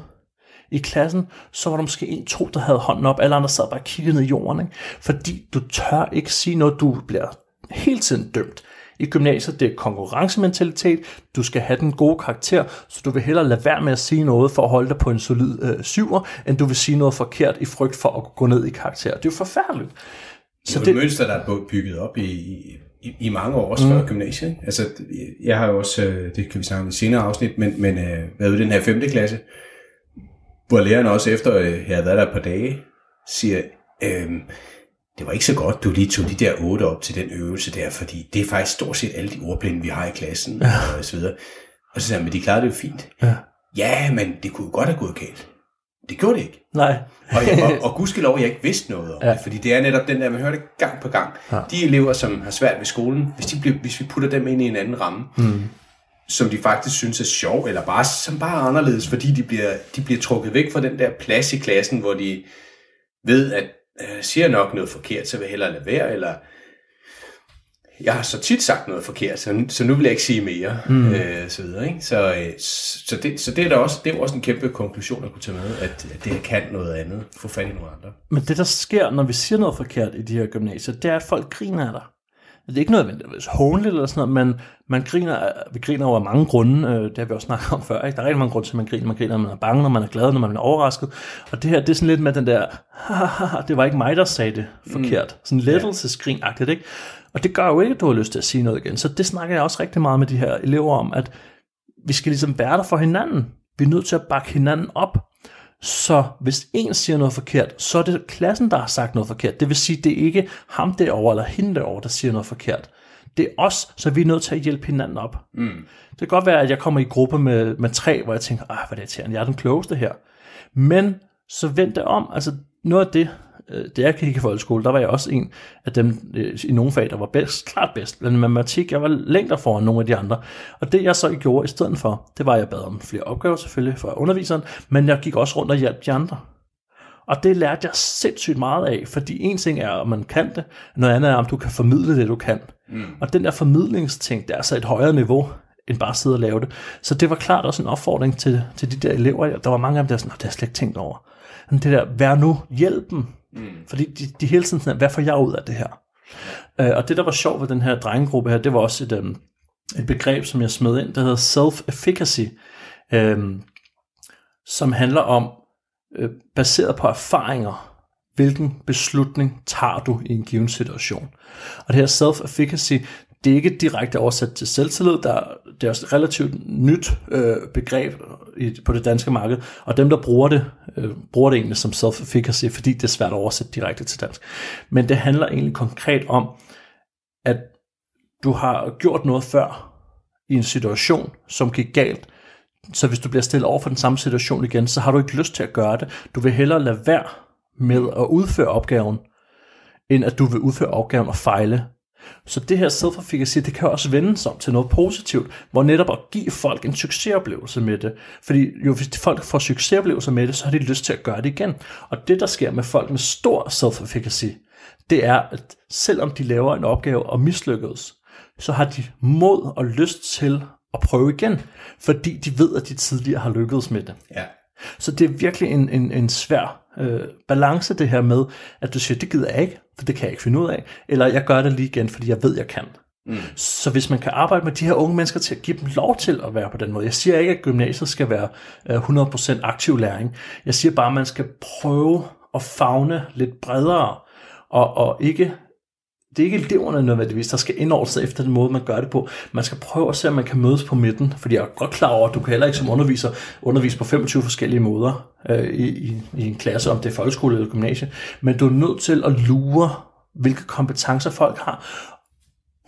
i klassen, så var der måske en, to, der havde hånden op, alle andre sad bare og kiggede ned i jorden, ikke? Fordi du tør ikke sige noget, du bliver hele tiden dømt. I gymnasiet, det er konkurrencementalitet, du skal have den gode karakter, så du vil hellere lade være med at sige noget for at holde dig på en solid øh, syver, end du vil sige noget forkert i frygt for at gå ned i karakter. Det er jo forfærdeligt. Så det er et mønster, der er bygget op i, i, i mange år, også mm. før gymnasiet. Altså, jeg har jo også, det kan vi snakke om i senere afsnit, men, men øh, været ude i den her femte klasse, hvor læreren også efter, øh, jeg har været der et par dage, siger, øh, det var ikke så godt, du lige tog de der otte op til den øvelse der, fordi det er faktisk stort set alle de ordblinde, vi har i klassen, ja. og så videre. Og så sagde han, men de klarede det jo fint. Ja, ja men det kunne jo godt have gået galt. Det gjorde det ikke. Nej. og og, og gudskelov, jeg ikke vidste noget om ja. det, fordi det er netop den der, man hører det gang på gang. Ja. De elever, som har svært ved skolen, hvis, de bliver, hvis vi putter dem ind i en anden ramme, mm. som de faktisk synes er sjov, eller bare, som bare er anderledes, fordi de bliver, de bliver trukket væk fra den der plads i klassen, hvor de ved, at siger nok noget forkert, så vil jeg hellere lade være, eller jeg har så tit sagt noget forkert, så, så nu vil jeg ikke sige mere, mm. øh, så videre, ikke? Så, så, det, så det er da også, det er også en kæmpe konklusion at kunne tage med, at, at det her kan noget andet, få fat i nogle andre. Men det der sker, når vi siger noget forkert i de her gymnasier, det er, at folk griner af dig. Det er ikke noget, der er hånligt eller sådan noget, men man griner, vi griner over mange grunde, det har vi også snakket om før, ikke? Der er rigtig mange grunde til, at man griner. Man griner, når man er bange, når man er glad, når man er overrasket. Og det her, det er sådan lidt med den der, haha, det var ikke mig, der sagde det forkert. Mm. Sådan lettelsesgrin-agtigt, ikke? Og det gør jo ikke, at du har lyst til at sige noget igen. Så det snakker jeg også rigtig meget med de her elever om, at vi skal ligesom være der for hinanden. Vi er nødt til at bakke hinanden op. Så hvis en siger noget forkert, så er det klassen, der har sagt noget forkert. Det vil sige, det er ikke ham derovre eller hende derovre, der siger noget forkert. Det er os, så vi er nødt til at hjælpe hinanden op. Mm. Det kan godt være, at jeg kommer i gruppe med, med tre, hvor jeg tænker, ah, hvad er det her? Jeg er den klogeste her. Men så vend det om. Altså noget af det, det jeg gik i folkeskole, der var jeg også en af dem i nogle fag, der var bedst, klart bedst. Men matematik, jeg var længere foran nogle af de andre. Og det jeg så gjorde i stedet for, det var, at jeg bad om flere opgaver selvfølgelig fra underviseren, men jeg gik også rundt og hjalp de andre. Og det lærte jeg sindssygt meget af, fordi en ting er, om man kan det, noget andet er, om du kan formidle det, du kan. Mm. Og den der formidlingsting, der er så et højere niveau, end bare sidde og lave det. Så det var klart også en opfordring til, til de der elever. Der var mange af dem, der sådan, det har jeg slet ikke tænkt over. Men det der, vær nu, hjælp dem. Mm. Fordi de, de hele tiden sådan, hvad får jeg ud af det her? Uh, og det, der var sjovt ved den her drengegruppe her, det var også et, um, et begreb, som jeg smed ind, der hedder self-efficacy, um, som handler om, uh, baseret på erfaringer, hvilken beslutning tager du i en given situation. Og det her self-efficacy, det er ikke direkte oversat til selvtillid, der, det er også et relativt nyt øh, begreb i, på det danske marked, og dem, der bruger det, øh, bruger det egentlig som self-efficacy, fordi det er svært at oversætte direkte til dansk. Men det handler egentlig konkret om, at du har gjort noget før i en situation, som gik galt, så hvis du bliver stillet over for den samme situation igen, så har du ikke lyst til at gøre det. Du vil hellere lade være med at udføre opgaven, end at du vil udføre opgaven og fejle. Så det her self-efficacy, det kan også vendes om til noget positivt, hvor netop at give folk en succesoplevelse med det. Fordi jo, hvis folk får succesoplevelser med det, så har de lyst til at gøre det igen. Og det, der sker med folk med stor self-efficacy, det er, at selvom de laver en opgave og mislykkes, så har de mod og lyst til at prøve igen, fordi de ved, at de tidligere har lykkedes med det. Ja. Så det er virkelig en, en, en svær øh, balance, det her med, at du siger, det gider jeg ikke, for det kan jeg ikke finde ud af, eller jeg gør det lige igen, fordi jeg ved, jeg kan. Mm. Så hvis man kan arbejde med de her unge mennesker til at give dem lov til at være på den måde. Jeg siger ikke, at gymnasiet skal være hundrede procent aktiv læring. Jeg siger bare, at man skal prøve at favne lidt bredere, og, og ikke, det er ikke eleverne nødvendigvis, der skal indordne sig efter den måde, man gør det på. Man skal prøve at se, om man kan mødes på midten, fordi jeg er godt klar over, at du kan heller ikke som underviser undervise på femogtyve forskellige måder øh, i, i en klasse, om det er folkeskole eller gymnasie, men du er nødt til at lure, hvilke kompetencer folk har,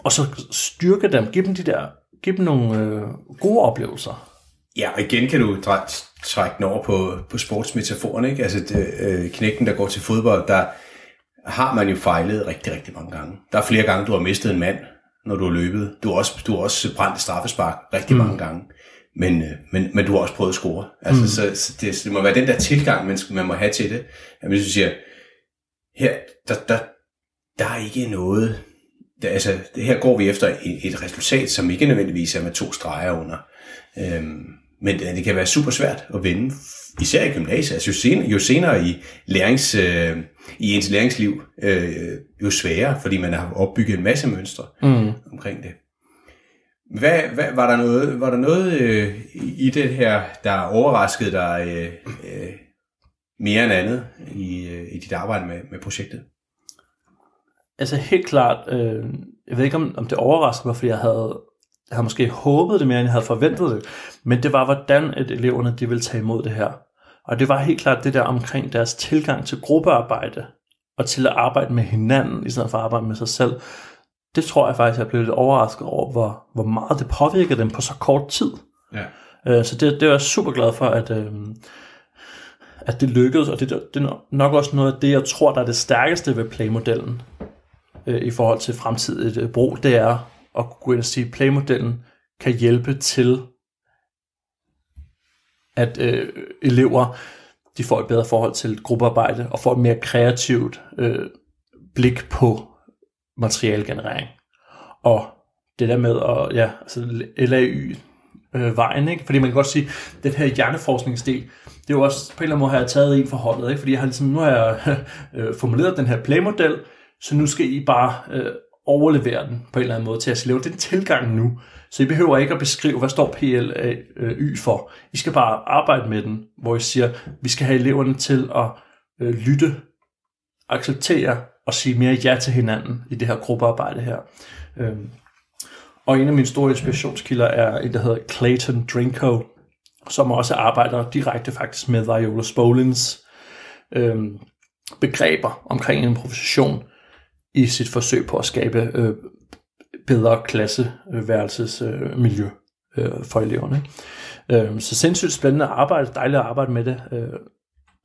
og så styrke dem, give dem, de der, give dem nogle øh, gode oplevelser. Ja, og igen kan du trække den over på, på sportsmetaforen, ikke? Altså det, øh, knægten, der går til fodbold, der har man jo fejlet rigtig, rigtig mange gange. Der er flere gange, du har mistet en mand, når du har løbet. Du har også, du har også brændt straffespark rigtig mm. mange gange. Men, men, men du har også prøvet at score. Altså, mm. så, så, det, så det må være den der tilgang, man, man må have til det. At hvis du siger, her, der, der, der er ikke noget... Der, altså, det her går vi efter et, et resultat, som ikke nødvendigvis er med to streger under. Øhm, men det kan være super svært at vinde, især i gymnasiet. Altså, jo, senere, jo senere i, lærings, øh, i ens læringsliv, øh, jo sværere, fordi man har opbygget en masse mønstre mm. omkring det. Hvad, hvad, var der noget, var der noget øh, i det her, der overraskede dig øh, øh, mere end andet i, øh, i dit arbejde med, med projektet? Altså helt klart, øh, jeg ved ikke om, om det overraskede mig, fordi jeg havde, jeg havde måske håbet det mere, end jeg havde forventet det, men det var, hvordan at eleverne de ville tage imod det her. Og det var helt klart det der omkring deres tilgang til gruppearbejde, og til at arbejde med hinanden, i stedet for at arbejde med sig selv. Det tror jeg faktisk, jeg blev lidt overrasket over, hvor, hvor meget det påvirker dem på så kort tid. Ja. Øh, så det, det er jeg super glad for, at, øh, at det lykkedes, og det, det er nok også noget af det, jeg tror, der er det stærkeste ved Play-modellen øh, i forhold til fremtidigt øh, brug, det er at gå ind og sige, at Play-modellen kan hjælpe til, at øh, elever de får et bedre forhold til gruppearbejde, og får et mere kreativt øh, blik på materialgenerering. Og det der med at, ja, altså L A Y-vejen, ikke? Fordi man kan godt sige, at den her hjerneforskningsdel, det er jo også på en eller anden måde, har jeg taget ind for holdet, ikke? Fordi jeg har ligesom, nu har jeg øh, formuleret den her Play-model, så nu skal I bare øh, overlevere den på en eller anden måde til at lave den tilgang nu. Så I behøver ikke at beskrive, hvad står P L A Y for. I skal bare arbejde med den, hvor I siger, vi skal have eleverne til at øh, lytte, acceptere, og sige mere ja til hinanden i det her gruppearbejde her. Øhm. Og en af mine store inspirationskilder er en, der hedder Clayton Drinko, som også arbejder direkte faktisk med Viola Spolins øhm, begreber omkring improvisation i sit forsøg på at skabe øh, bedre klasseværelsesmiljø øh, øh, for eleverne. Øhm, så sindssygt spændende arbejde, dejligt at arbejde med det, øh,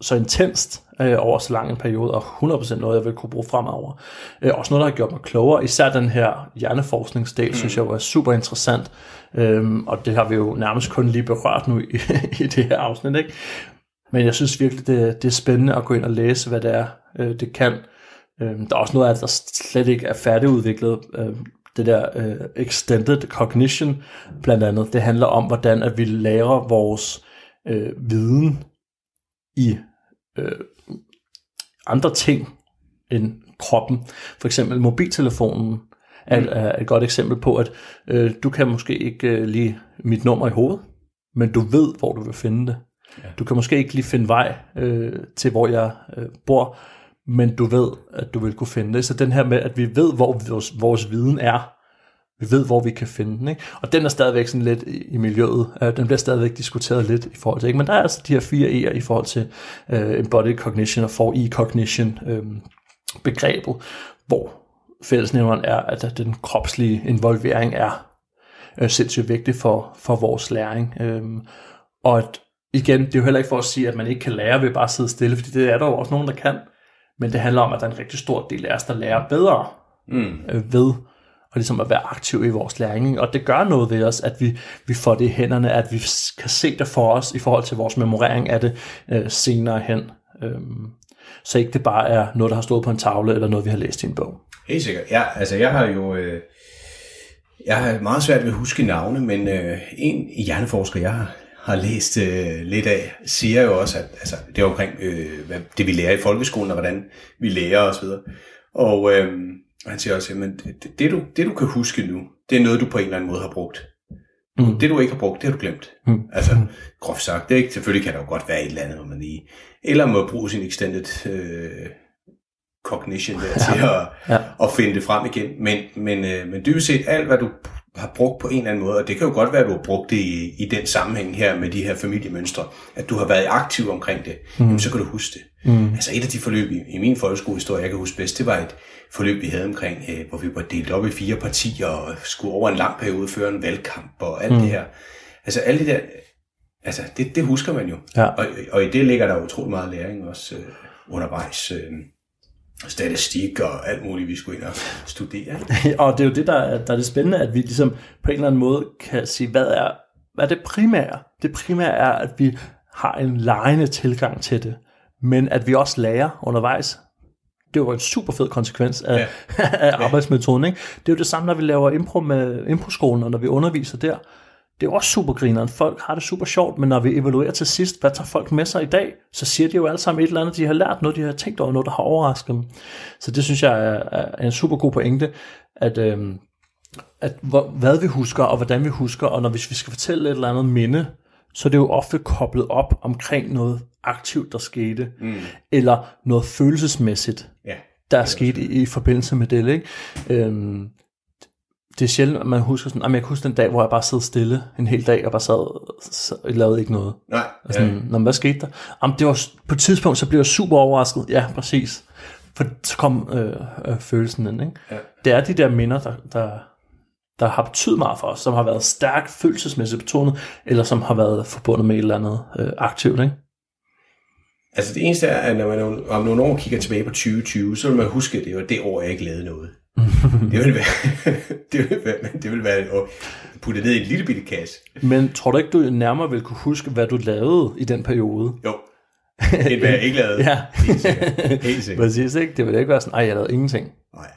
så intenst øh, over så lang en periode, og hundrede procent noget, jeg vil kunne bruge fremover. Øh, også noget, der har gjort mig klogere, især den her hjerneforskningsdel, mm. synes jeg var super interessant, øhm, og det har vi jo nærmest kun lige berørt nu i, i det her afsnit, ikke? Men jeg synes virkelig, det, det er spændende at gå ind og læse, hvad det er, øh, det kan. Øhm, der er også noget af, der slet ikke er færdigudviklet, øh, det der øh, extended cognition, blandt andet. Det handler om, hvordan at vi lærer vores øh, viden i øh, andre ting end kroppen. For eksempel mobiltelefonen er, er et godt eksempel på, at øh, du kan måske ikke øh, lige mit nummer i hovedet, men du ved, hvor du vil finde det. Ja. Du kan måske ikke lige finde vej øh, til, hvor jeg øh, bor, men du ved, at du vil kunne finde det. Så den her med, at vi ved, hvor vores, vores viden er, vi ved, hvor vi kan finde den, ikke? Og den er stadigvæk sådan lidt i miljøet. Den bliver stadigvæk diskuteret lidt i forhold til, ikke? Men der er altså de her fire E'er i forhold til uh, Embodied Cognition og four E Cognition øhm, begrebet, hvor fællesnævneren er, at den kropslige involvering er øh, sindssygt vigtig for, for vores læring. Øhm, og at, igen, det er jo heller ikke for at sige, at man ikke kan lære ved bare at sidde stille, fordi det er der jo også nogen, der kan. Men det handler om, at der er en rigtig stor del af os, der lærer bedre mm. øh, ved og ligesom at være aktiv i vores læring. Og det gør noget ved os, at vi, vi får det i hænderne, at vi kan se det for os i forhold til vores memorering af det øh, senere hen. Øhm, så ikke det bare er noget, der har stået på en tavle, eller noget, vi har læst i en bog. Helt sikkert. Ja, altså jeg har jo øh, jeg har meget svært ved at huske navne, men øh, en hjerneforsker, jeg har, har læst øh, lidt af, siger jo også, at altså, det er omkring øh, hvad, det, vi lærer i folkeskolen, og hvordan vi lærer osv. Og øh, han siger også, men det, det, du, det du kan huske nu, det er noget, du på en eller anden måde har brugt. Mm. Det du ikke har brugt, det har du glemt. Mm. Altså, groft sagt, det er ikke, selvfølgelig kan der jo godt være et eller andet, når man lige, eller må bruge sin extended øh, cognition der, til ja. At, ja. At finde det frem igen. Men, men, øh, men dybest set alt, hvad du har brugt på en eller anden måde, og det kan jo godt være, at du har brugt det i, i den sammenhæng her med de her familiemønstre, at du har været aktiv omkring det, mm. jamen, så kan du huske det. Mm. Altså et af de forløb i, i min folkeskolehistorie, jeg kan huske bedst, det var et forløb, vi havde omkring, øh, hvor vi var delt op i fire partier og skulle over en lang periode føre en valgkamp og alt mm. det her. Altså alle de der, altså det, det husker man jo. Ja. Og, og i det ligger der utrolig meget læring også øh, undervejs. Øh, statistik og alt muligt, vi skulle ind og studere. Og det er jo det, der er, der er det spændende, at vi ligesom på en eller anden måde kan sige, hvad er, hvad er det primære? Det primære er, at vi har en legende tilgang til det, men at vi også lærer undervejs. Det var en super fed konsekvens af, ja. af arbejdsmetoden. Ikke? Det er jo det samme, når vi laver impro med improskolen, og når vi underviser der. Det er jo også super grineren. Folk har det super sjovt, men når vi evaluerer til sidst, hvad tager folk med sig i dag, så siger de jo alle sammen et eller andet, de har lært, noget de har tænkt over, noget der har overrasket dem. Så det synes jeg er, er en super god pointe, at, øhm, at hvor, hvad vi husker, og hvordan vi husker, og når hvis vi skal fortælle et eller andet minde, så er det jo ofte koblet op omkring noget aktivt, der skete, mm. eller noget følelsesmæssigt, yeah. der er skete i, i forbindelse med det, ikke? Øhm, Det er sjældent, at man husker sådan, jamen jeg kan huske den dag, hvor jeg bare sad stille en hel dag, og bare sad og lavede ikke noget. Nej. Og sådan, ja. Nå, hvad skete der? Jamen det var, på et tidspunkt, så blev jeg super overrasket. Ja, præcis. For så kom øh, øh, følelsen ind, ikke? Ja. Det er de der minder, der, der, der har betydet meget for os, som har været stærkt følelsesmæssigt betonet, eller som har været forbundet med et eller andet øh, aktivt, ikke? Altså det eneste er, at når man om nogle år kigger tilbage på tyve tyve, så vil man huske, at det var det år, jeg ikke lavede noget. det vil være, det vil være, det vil være at putte ned i en lille bitte kasse. Men tror du ikke, du nærmere vil kunne huske, hvad du lavede i den periode? Jo, det var jeg ikke lavede. Ja. Helt sikkert. Helt sikkert. Præcis, ikke? Det ville ikke være sådan, nej, jeg lavede ingenting. Nej.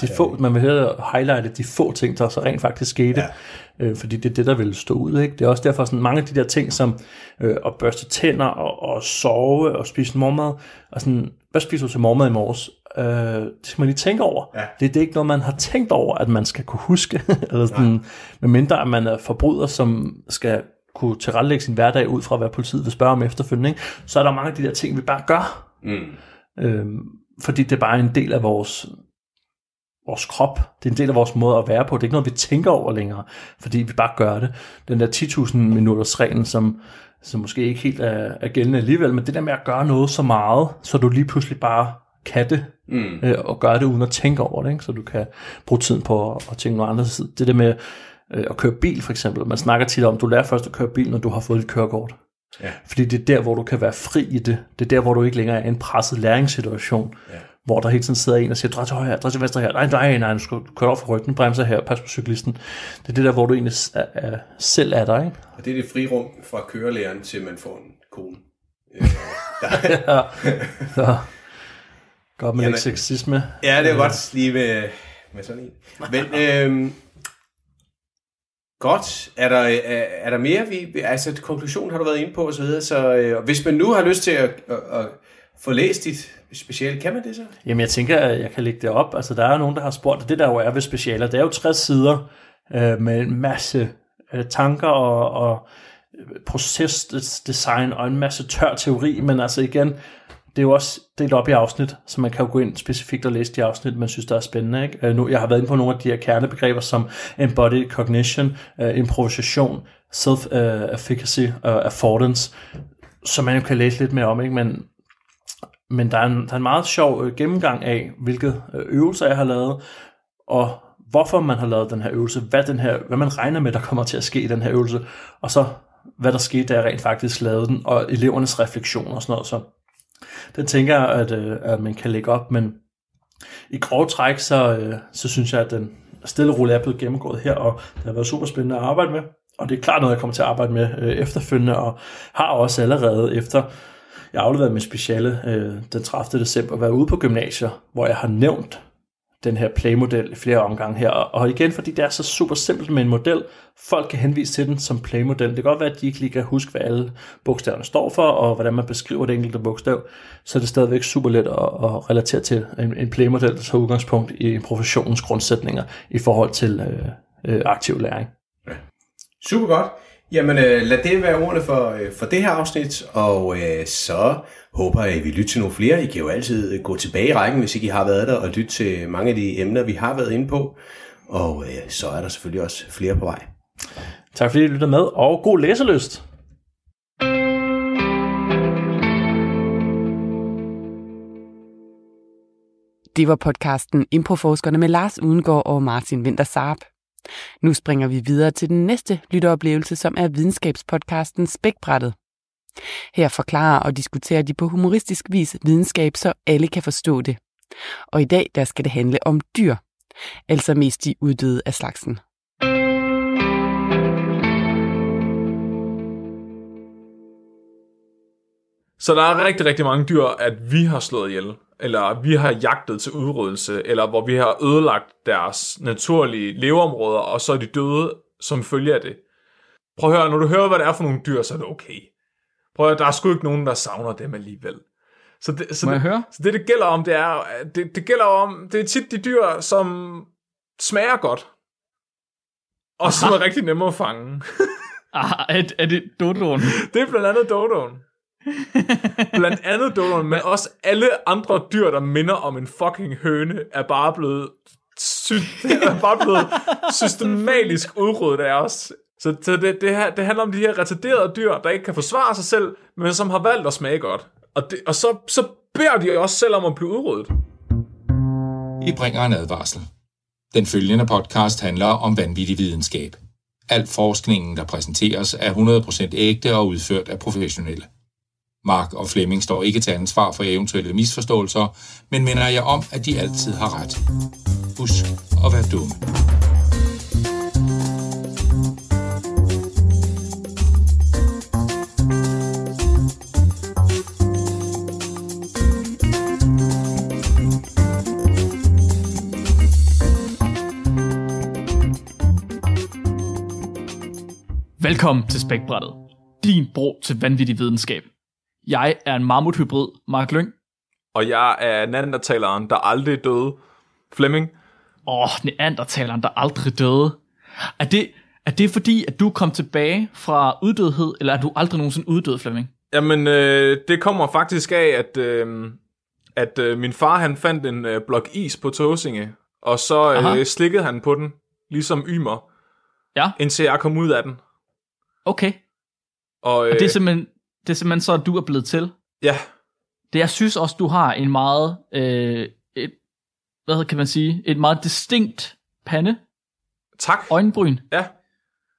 De få, man vil hellere highlighte de få ting, der så rent faktisk skete, ja. øh, fordi det er det, der vil stå ud. Ikke? Det er også derfor, sådan mange af de der ting, som øh, at børste tænder, og, og sove, og spise morgenmad, og sådan, hvad spiser du til morgenmad i morges? Øh, det skal man lige tænke over. Ja. Det, det er ikke noget, man har tænkt over, at man skal kunne huske, eller sådan, medmindre at man er forbryder, som skal kunne tilrettelægge sin hverdag ud fra, hvad politiet vil spørge om efterfølgende. Ikke? Så er der mange af de der ting, vi bare gør, mm. øh, fordi det er bare en del af vores... vores krop, det er en del af vores måde at være på, det er ikke noget, vi tænker over længere, fordi vi bare gør det. Den der ti tusind minutters reglen, som, som måske ikke helt er, er gældende alligevel, men det der med at gøre noget så meget, så du lige pludselig bare kan det, mm. øh, og gøre det uden at tænke over det, ikke? Så du kan bruge tiden på at, at tænke noget andet. Det der med øh, at køre bil, for eksempel, man snakker tit om, du lærer først at køre bil, når du har fået dit kørekort. Ja. Fordi det er der, hvor du kan være fri i det. Det er der, hvor du ikke længere er i en presset læringssituation, ja. Hvor der hele tiden sidder en og siger, drej til højre, drej til venstre her, nej, nej, nej, du skal køre over for ryggen, bremser her, pas på cyklisten. Det er det der, hvor du egentlig er, er, selv er der, ikke? Og det er det frirum fra kørelæreren, til man får en kone. Øh, ja, så godt med lidt sexisme. Ja, det er godt lige med, med sådan en. Men, øhm, godt. Er der, er, er der mere? Vi, altså, konklusionen har du været inde på, og så videre. Så øh, hvis man nu har lyst til at, at, at få læst dit speciale, kan man det så? Jamen, jeg tænker, at jeg kan lægge det op. Altså, der er nogen, der har spurgt, og det der jo er ved specialer, det er jo tres sider øh, med en masse øh, tanker og, og procesdesign og en masse tør teori, men altså igen... Det er jo også delt op i afsnit, så man kan jo gå ind specifikt og læse de afsnit, man synes, der er spændende. Ikke? Nu, jeg har været inde på nogle af de her kernebegreber som Embodied Cognition, uh, improvisation, self-efficacy og affordance, som man jo kan læse lidt mere om. Ikke? Men, men der er en, der er en meget sjov gennemgang af, hvilke øvelser jeg har lavet, og hvorfor man har lavet den her øvelse, hvad, den her, hvad man regner med, der kommer til at ske i den her øvelse, og så hvad der skete, da jeg rent faktisk lavede den, og elevernes refleksioner og sådan noget. Så det tænker jeg, at, øh, at man kan lægge op, men i grove træk, så, øh, så synes jeg, at den stille rulle er blevet gennemgået her, og det har været super spændende at arbejde med, og det er klart noget, jeg kommer til at arbejde med øh, efterfølgende, og har også allerede efter, jeg afleverede min speciale øh, den tredivte december, været ude på gymnasier, hvor jeg har nævnt den her playmodel i flere omgange her, og igen, fordi det er så super simpelt med en model, folk kan henvise til den som playmodel. Det kan godt være, at de ikke lige kan huske, hvad alle bogstaverne står for, og hvordan man beskriver det enkelte bogstav, så er det stadigvæk super let at, at relatere til en, en playmodel, der tager udgangspunkt i professionens grundsætninger i forhold til øh, øh, aktiv læring. Ja. Super godt. Jamen, øh, lad det være ordene for, øh, for det her afsnit, og øh, så håber jeg, at vi lytter til nogle flere. I kan jo altid gå tilbage i rækken, hvis ikke I har været der, og lytte til mange af de emner, vi har været inde på, og øh, så er der selvfølgelig også flere på vej. Tak fordi I lytter med, og god læselyst! Det var podcasten Improforskerne med Lars Udengård og Martin Vinther Saabye. Nu springer vi videre til den næste lytteoplevelse, som er videnskabspodcasten Spækbrættet. Her forklarer og diskuterer de på humoristisk vis videnskab, så alle kan forstå det. Og i dag der skal det handle om dyr, altså mest de uddøde af slagsen. Så der er rigtig, rigtig mange dyr, at vi har slået ihjel, eller vi har jagtet til udryddelse, eller hvor vi har ødelagt deres naturlige leveområder, og så er de døde som følge af det. Prøv at høre, når du hører, hvad det er for nogle dyr, så er det okay. Prøv at høre, der er sgu ikke nogen, der savner dem alligevel. Så det, så det, så det, det gælder om, det er, det, det gælder om, det er tit de dyr, som smager godt, og aha, som er rigtig nemme at fange. Ah, er, er det dodoen? Det er blandt andet dodoen. Blandt andet dodoen, men også alle andre dyr, der minder om en fucking høne, er bare blevet, sy- er bare blevet systematisk udryddet af os. Så det, det, her, det handler om de her retarderede dyr, der ikke kan forsvare sig selv, men som har valgt at smage godt. Og, det, og så, så beder de også selv om at blive udryddet. Vi bringer en advarsel. Den følgende podcast handler om vanvittig videnskab. Al forskningen, der præsenteres, er hundrede procent ægte og udført af professionelle. Mark og Flemming står ikke til ansvar for eventuelle misforståelser, men minder jeg om, at de altid har ret. Husk at være dumme. Velkommen til Spækbrættet, din bro til vanvittig videnskab. Jeg er en mammuthybrid, Mark Lyng. Og jeg er neandertaleren, der aldrig døde, Flemming. Åh, oh, neandertaleren, der aldrig døde. Er det, er det fordi, at du kom tilbage fra uddødhed, eller er du aldrig nogensinde uddød, Flemming? Jamen, øh, det kommer faktisk af, at, øh, at øh, min far han fandt en øh, blok is på Tåsinge, og så øh, slikkede han på den, ligesom Ymer, ja, indtil jeg kom ud af den. Okay. Og, øh, og det er simpelthen... Det er simpelthen så, at du er blevet til. Ja. Det, jeg synes også, du har en meget, øh, et, hvad kan man sige, et meget distinkt pande. Tak. Øjenbryn. Ja.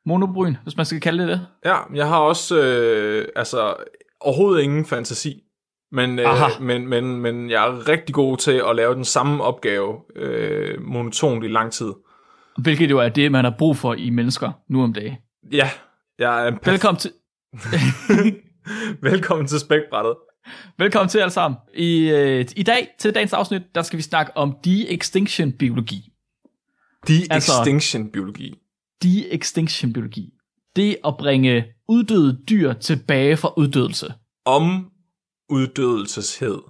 Monobryn, hvis man skal kalde det det. Ja, jeg har også, øh, altså, overhovedet ingen fantasi. Men, øh, men, men, men jeg er rigtig god til at lave den samme opgave øh, monotont i lang tid. Hvilket jo er det, man har brug for i mennesker nu om dagen. Ja. Jeg er perf- Velkommen til... Velkommen til Spækbrættet. Velkommen til alle sammen. I, øh, i dag, til dagens afsnit, der skal vi snakke om de-extinction-biologi. De-extinction-biologi. De-extinction-biologi. Det at bringe uddøde dyr tilbage fra uddødelse. Om uddødelseshed.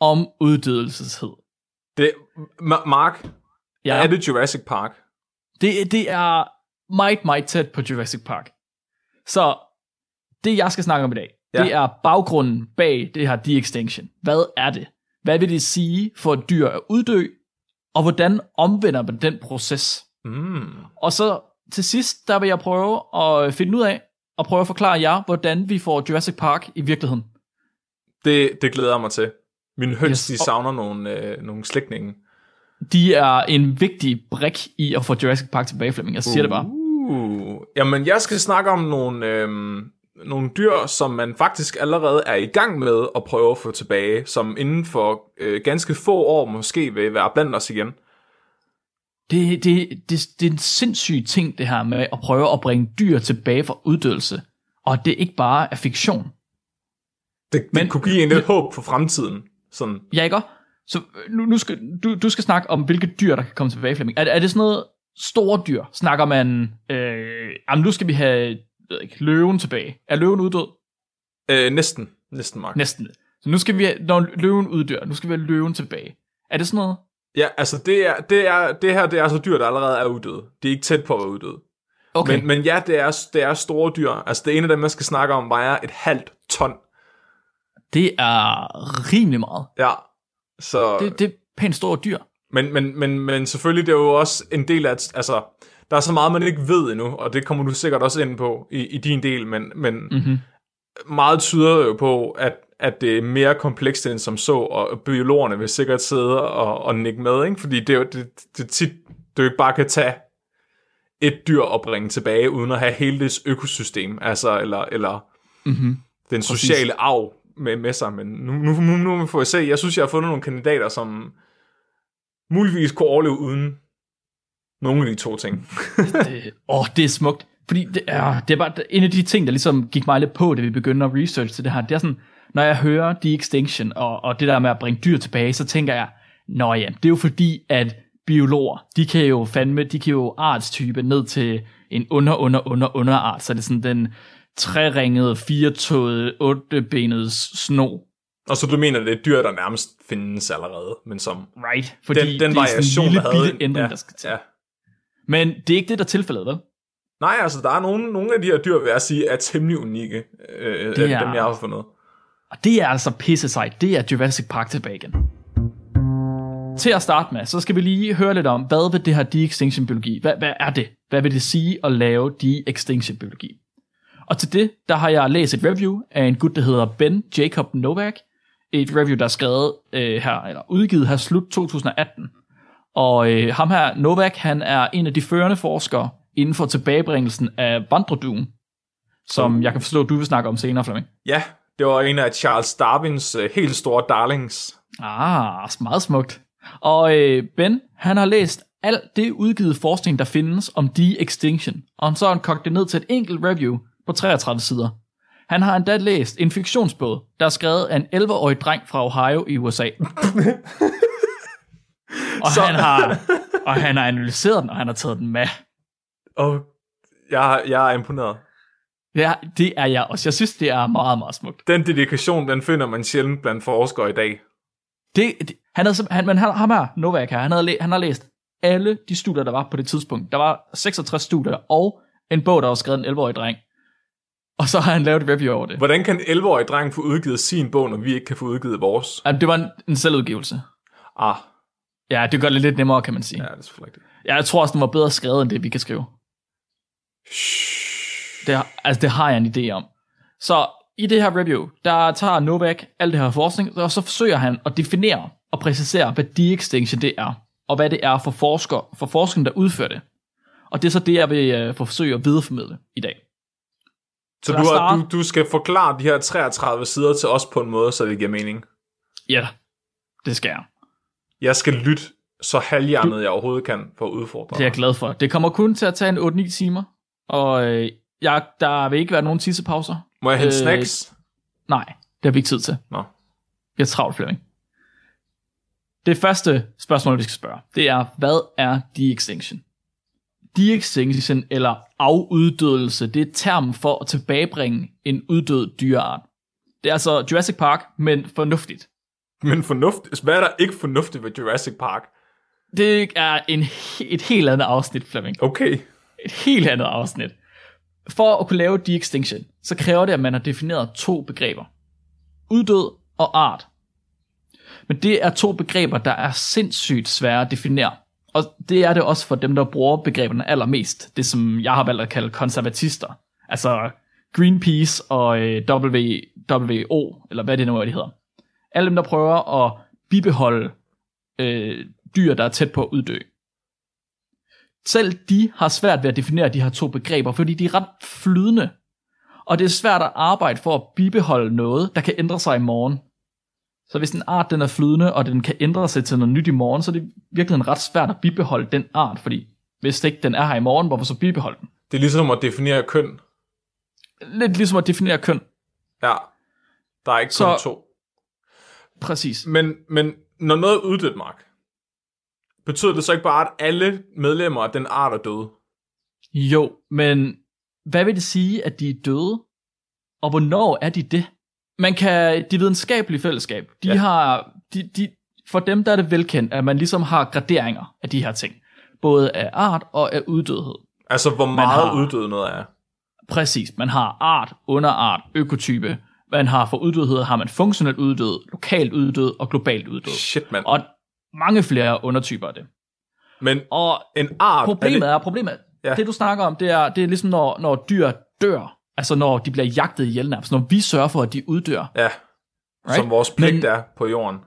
Om uddødelseshed. Det, Ma- Mark, ja. Er det Jurassic Park? Det, det er meget, meget tæt på Jurassic Park. Så... Det, jeg skal snakke om i dag, ja. Det er baggrunden bag det her de-extinction. Hvad er det? Hvad vil det sige for et dyr at uddø? Og hvordan omvender man den proces? Mm. Og så til sidst, der vil jeg prøve at finde ud af, og prøve at forklare jer, hvordan vi får Jurassic Park i virkeligheden. Det, det glæder jeg mig til. Mine høns, yes. De savner nogle, øh, nogle slægtninge. De er en vigtig brik i at få Jurassic Park tilbage, Flemming. Jeg siger uh. det bare. Jamen, jeg skal snakke om nogle... Øh... nogle dyr, som man faktisk allerede er i gang med at prøve at få tilbage, som inden for øh, ganske få år måske vil være blandt os igen. Det, det, det, det er en sindssyg ting, det her med at prøve at bringe dyr tilbage fra uddødelse, og det er ikke bare er fiktion. Det, det Men, kunne give en lidt det, håb for fremtiden. Sådan. Ja, ikke? Så nu, nu skal, du, du skal snakke om, hvilke dyr, der kan komme tilbage, Flemming. Er, er det sådan noget store dyr? Snakker man, øh, jamen nu skal vi have... Jeg ved ikke, løven tilbage. Er løven uddød? Øh, næsten. Næsten, Mark. Næsten. Så nu skal vi have, når løven uddør, nu skal vi have løven tilbage. Er det sådan noget? Ja, altså det, er, det, er, det her det er altså dyr, der allerede er uddøde. Det er ikke tæt på at være uddøde. Okay. Men, men ja, det er, det er store dyr. Altså det ene af dem, man skal snakke om, vejer et halvt ton. Det er rimelig meget. Ja. Så... Det, det er pænt store dyr. Men, men, men, men selvfølgelig, det er jo også en del af... Altså, der er så meget, man ikke ved endnu, og det kommer du sikkert også ind på i, i din del, men, men mm-hmm. meget tyder jo på, at, at det er mere komplekst end som så, og biologerne vil sikkert sidde og, og nikke med, ikke? Fordi det er jo det, det tit, du ikke bare kan tage et dyr at bringe tilbage, uden at have hele dets økosystem, altså, eller, eller mm-hmm. den sociale Præcis. arv med, med sig. Men nu, nu, nu, nu får jeg se, jeg synes, jeg har fundet nogle kandidater, som muligvis kunne overleve uden nogle af de to ting. det, åh, det er smukt. Fordi det er, det er bare en af de ting, der ligesom gik mig lidt på, da vi begyndte at researche til det her. Det er sådan, når jeg hører de extinction og, og det der med at bringe dyr tilbage, så tænker jeg, nå ja, det er jo fordi, at biologer, de kan jo fandme, de kan jo artstype ned til en under, under, under, underart. Så det er sådan den træringede, firetåede, ottebenede sno. Og så du mener, det er dyr, der nærmest findes allerede, men som... Right, fordi den, den det er variation, sådan en lille bitte ændring, ja, der skal til. Ja. Men det er ikke det, der er tilfældet, da? Nej, altså der er nogle, nogle af de her dyr, vil jeg sige, er temmelig unikke, øh, det er, dem jeg har fundet. Og det er altså pisse sejt, det er Jurassic Park tilbage igen. Til at starte med, så skal vi lige høre lidt om, hvad vil det her de-extinction-biologi, hvad, hvad er det? Hvad vil det sige at lave de-extinction-biologi? Og til det, der har jeg læst et review af en gut, der hedder Ben Jacob Novak. Et review, der er skrevet, øh, her, eller udgivet her slut to tusind atten. Og øh, ham her, Novak, han er en af de førende forskere inden for tilbagebringelsen af Vandreduen, som jeg kan forstå, du vil snakke om senere, Flemming. Ja, det var en af Charles Darwins øh, helt store darlings. Ah, meget smukt. Og øh, Ben, han har læst alt det udgivet forskning, der findes om de-extinction, og han så har han kogt det ned til et enkelt review på treogtredive sider. Han har endda læst en fiktionsbog, der er skrevet af en elleve-årig dreng fra Ohio i U S A. og, han har, og han har analyseret den, og han har taget den med. Og jeg, jeg er imponeret. Ja, det er jeg også. Jeg synes, det er meget, meget smukt. Den dedikation, den finder man sjældent blandt forskere i dag. Det, det, han havde simpelthen, men ham her, Novak her, han, havde, han har læst alle de studier, der var på det tidspunkt. Der var seksogtres studier og en bog, der var skrevet en elleve-årig dreng. Og så har han lavet et review over det. Hvordan kan en elleve-årig dreng få udgivet sin bog, når vi ikke kan få udgivet vores? Jamen, det var en, en selvudgivelse. Ah. Ja, det gør det lidt nemmere, kan man sige. Ja, det er selvfølgelig rigtigt. Ja, jeg tror også, den var bedre skrevet, end det, vi kan skrive. Det, altså, det har jeg en idé om. Så i det her review, der tager Novak alt det her forskning, og så forsøger han at definere og præcisere, hvad de-extinction det er, og hvad det er for forskere, for forskerne, der udfører det. Og det er så det, jeg vil forsøge at videreformidle i dag. Så, så du, har, du, du skal forklare de her treogtredive sider til os på en måde, så det giver mening? Ja, det skal jeg. Jeg skal lytte så halvhjernet jeg overhovedet kan for at udfordre. Det er jeg glad for. Det kommer kun til at tage en otte til ni timer, og jeg, der vil ikke være nogen tissepauser. Må jeg hente øh, snacks? Nej, det har vi ikke tid til. Nå. Jeg er travlt, Flemming. Det første spørgsmål, vi skal spørge, det er, hvad er de-extinction? De-extinction, eller afuddødelse, det er termen for at tilbagebringe en uddød dyreart. Det er altså Jurassic Park, men fornuftigt. Men fornuftigt? Hvad er der ikke fornuftigt ved Jurassic Park? Det er en, et helt andet afsnit, Flemming. Okay. Et helt andet afsnit. For at kunne lave de-extinction, så kræver det, at man har defineret to begreber. Uddød og art. Men det er to begreber, der er sindssygt svære at definere. Og det er det også for dem, der bruger begreberne allermest. Det, som jeg har valgt at kalde konservatister. Altså Greenpeace og W W O, eller hvad det nu er, de hedder. Alle dem, der prøver at bibeholde øh, dyr, der er tæt på at uddø. Selv de har svært ved at definere de her to begreber, fordi de er ret flydende. Og det er svært at arbejde for at bibeholde noget, der kan ændre sig i morgen. Så hvis en art den er flydende, og den kan ændre sig til noget nyt i morgen, så er det virkelig ret svært at bibeholde den art, fordi hvis ikke den er her i morgen, hvorfor så bibeholde den? Det er ligesom at definere køn. Lidt ligesom at definere køn. Ja, der er ikke så, kun to. Præcis. Men, men når noget er uddødt, Mark, betyder det så ikke bare, at alle medlemmer af den art er døde? Jo, men hvad vil det sige, at de er døde? Og hvornår er de det? Man kan, de videnskabelige fællesskab, de ja. har, de, de, for dem der er det velkendt, at man ligesom har graderinger af de her ting. Både af art og af uddødhed. Altså hvor meget har, uddød noget er? Præcis, man har art, underart, økotype. Man har for uddødhed, har man funktionelt uddød, lokalt uddød og globalt uddød. Shit, man. Og mange flere undertyper af det. Men og en art... Problemet er, det... er, problemet, ja. det du snakker om, det er, det er ligesom når, når dyr dør, altså når de bliver jagtet ihjel nærmest, når vi sørger for, at de uddør. Ja, right? Som vores pligt Men... er på jorden.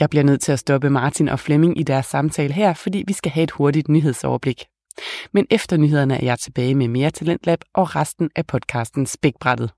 Jeg bliver nødt til at stoppe Martin og Flemming i deres samtale her, fordi vi skal have et hurtigt nyhedsoverblik. Men efter nyhederne er jeg tilbage med mere Talentlab og resten af podcasten Spækbrættet.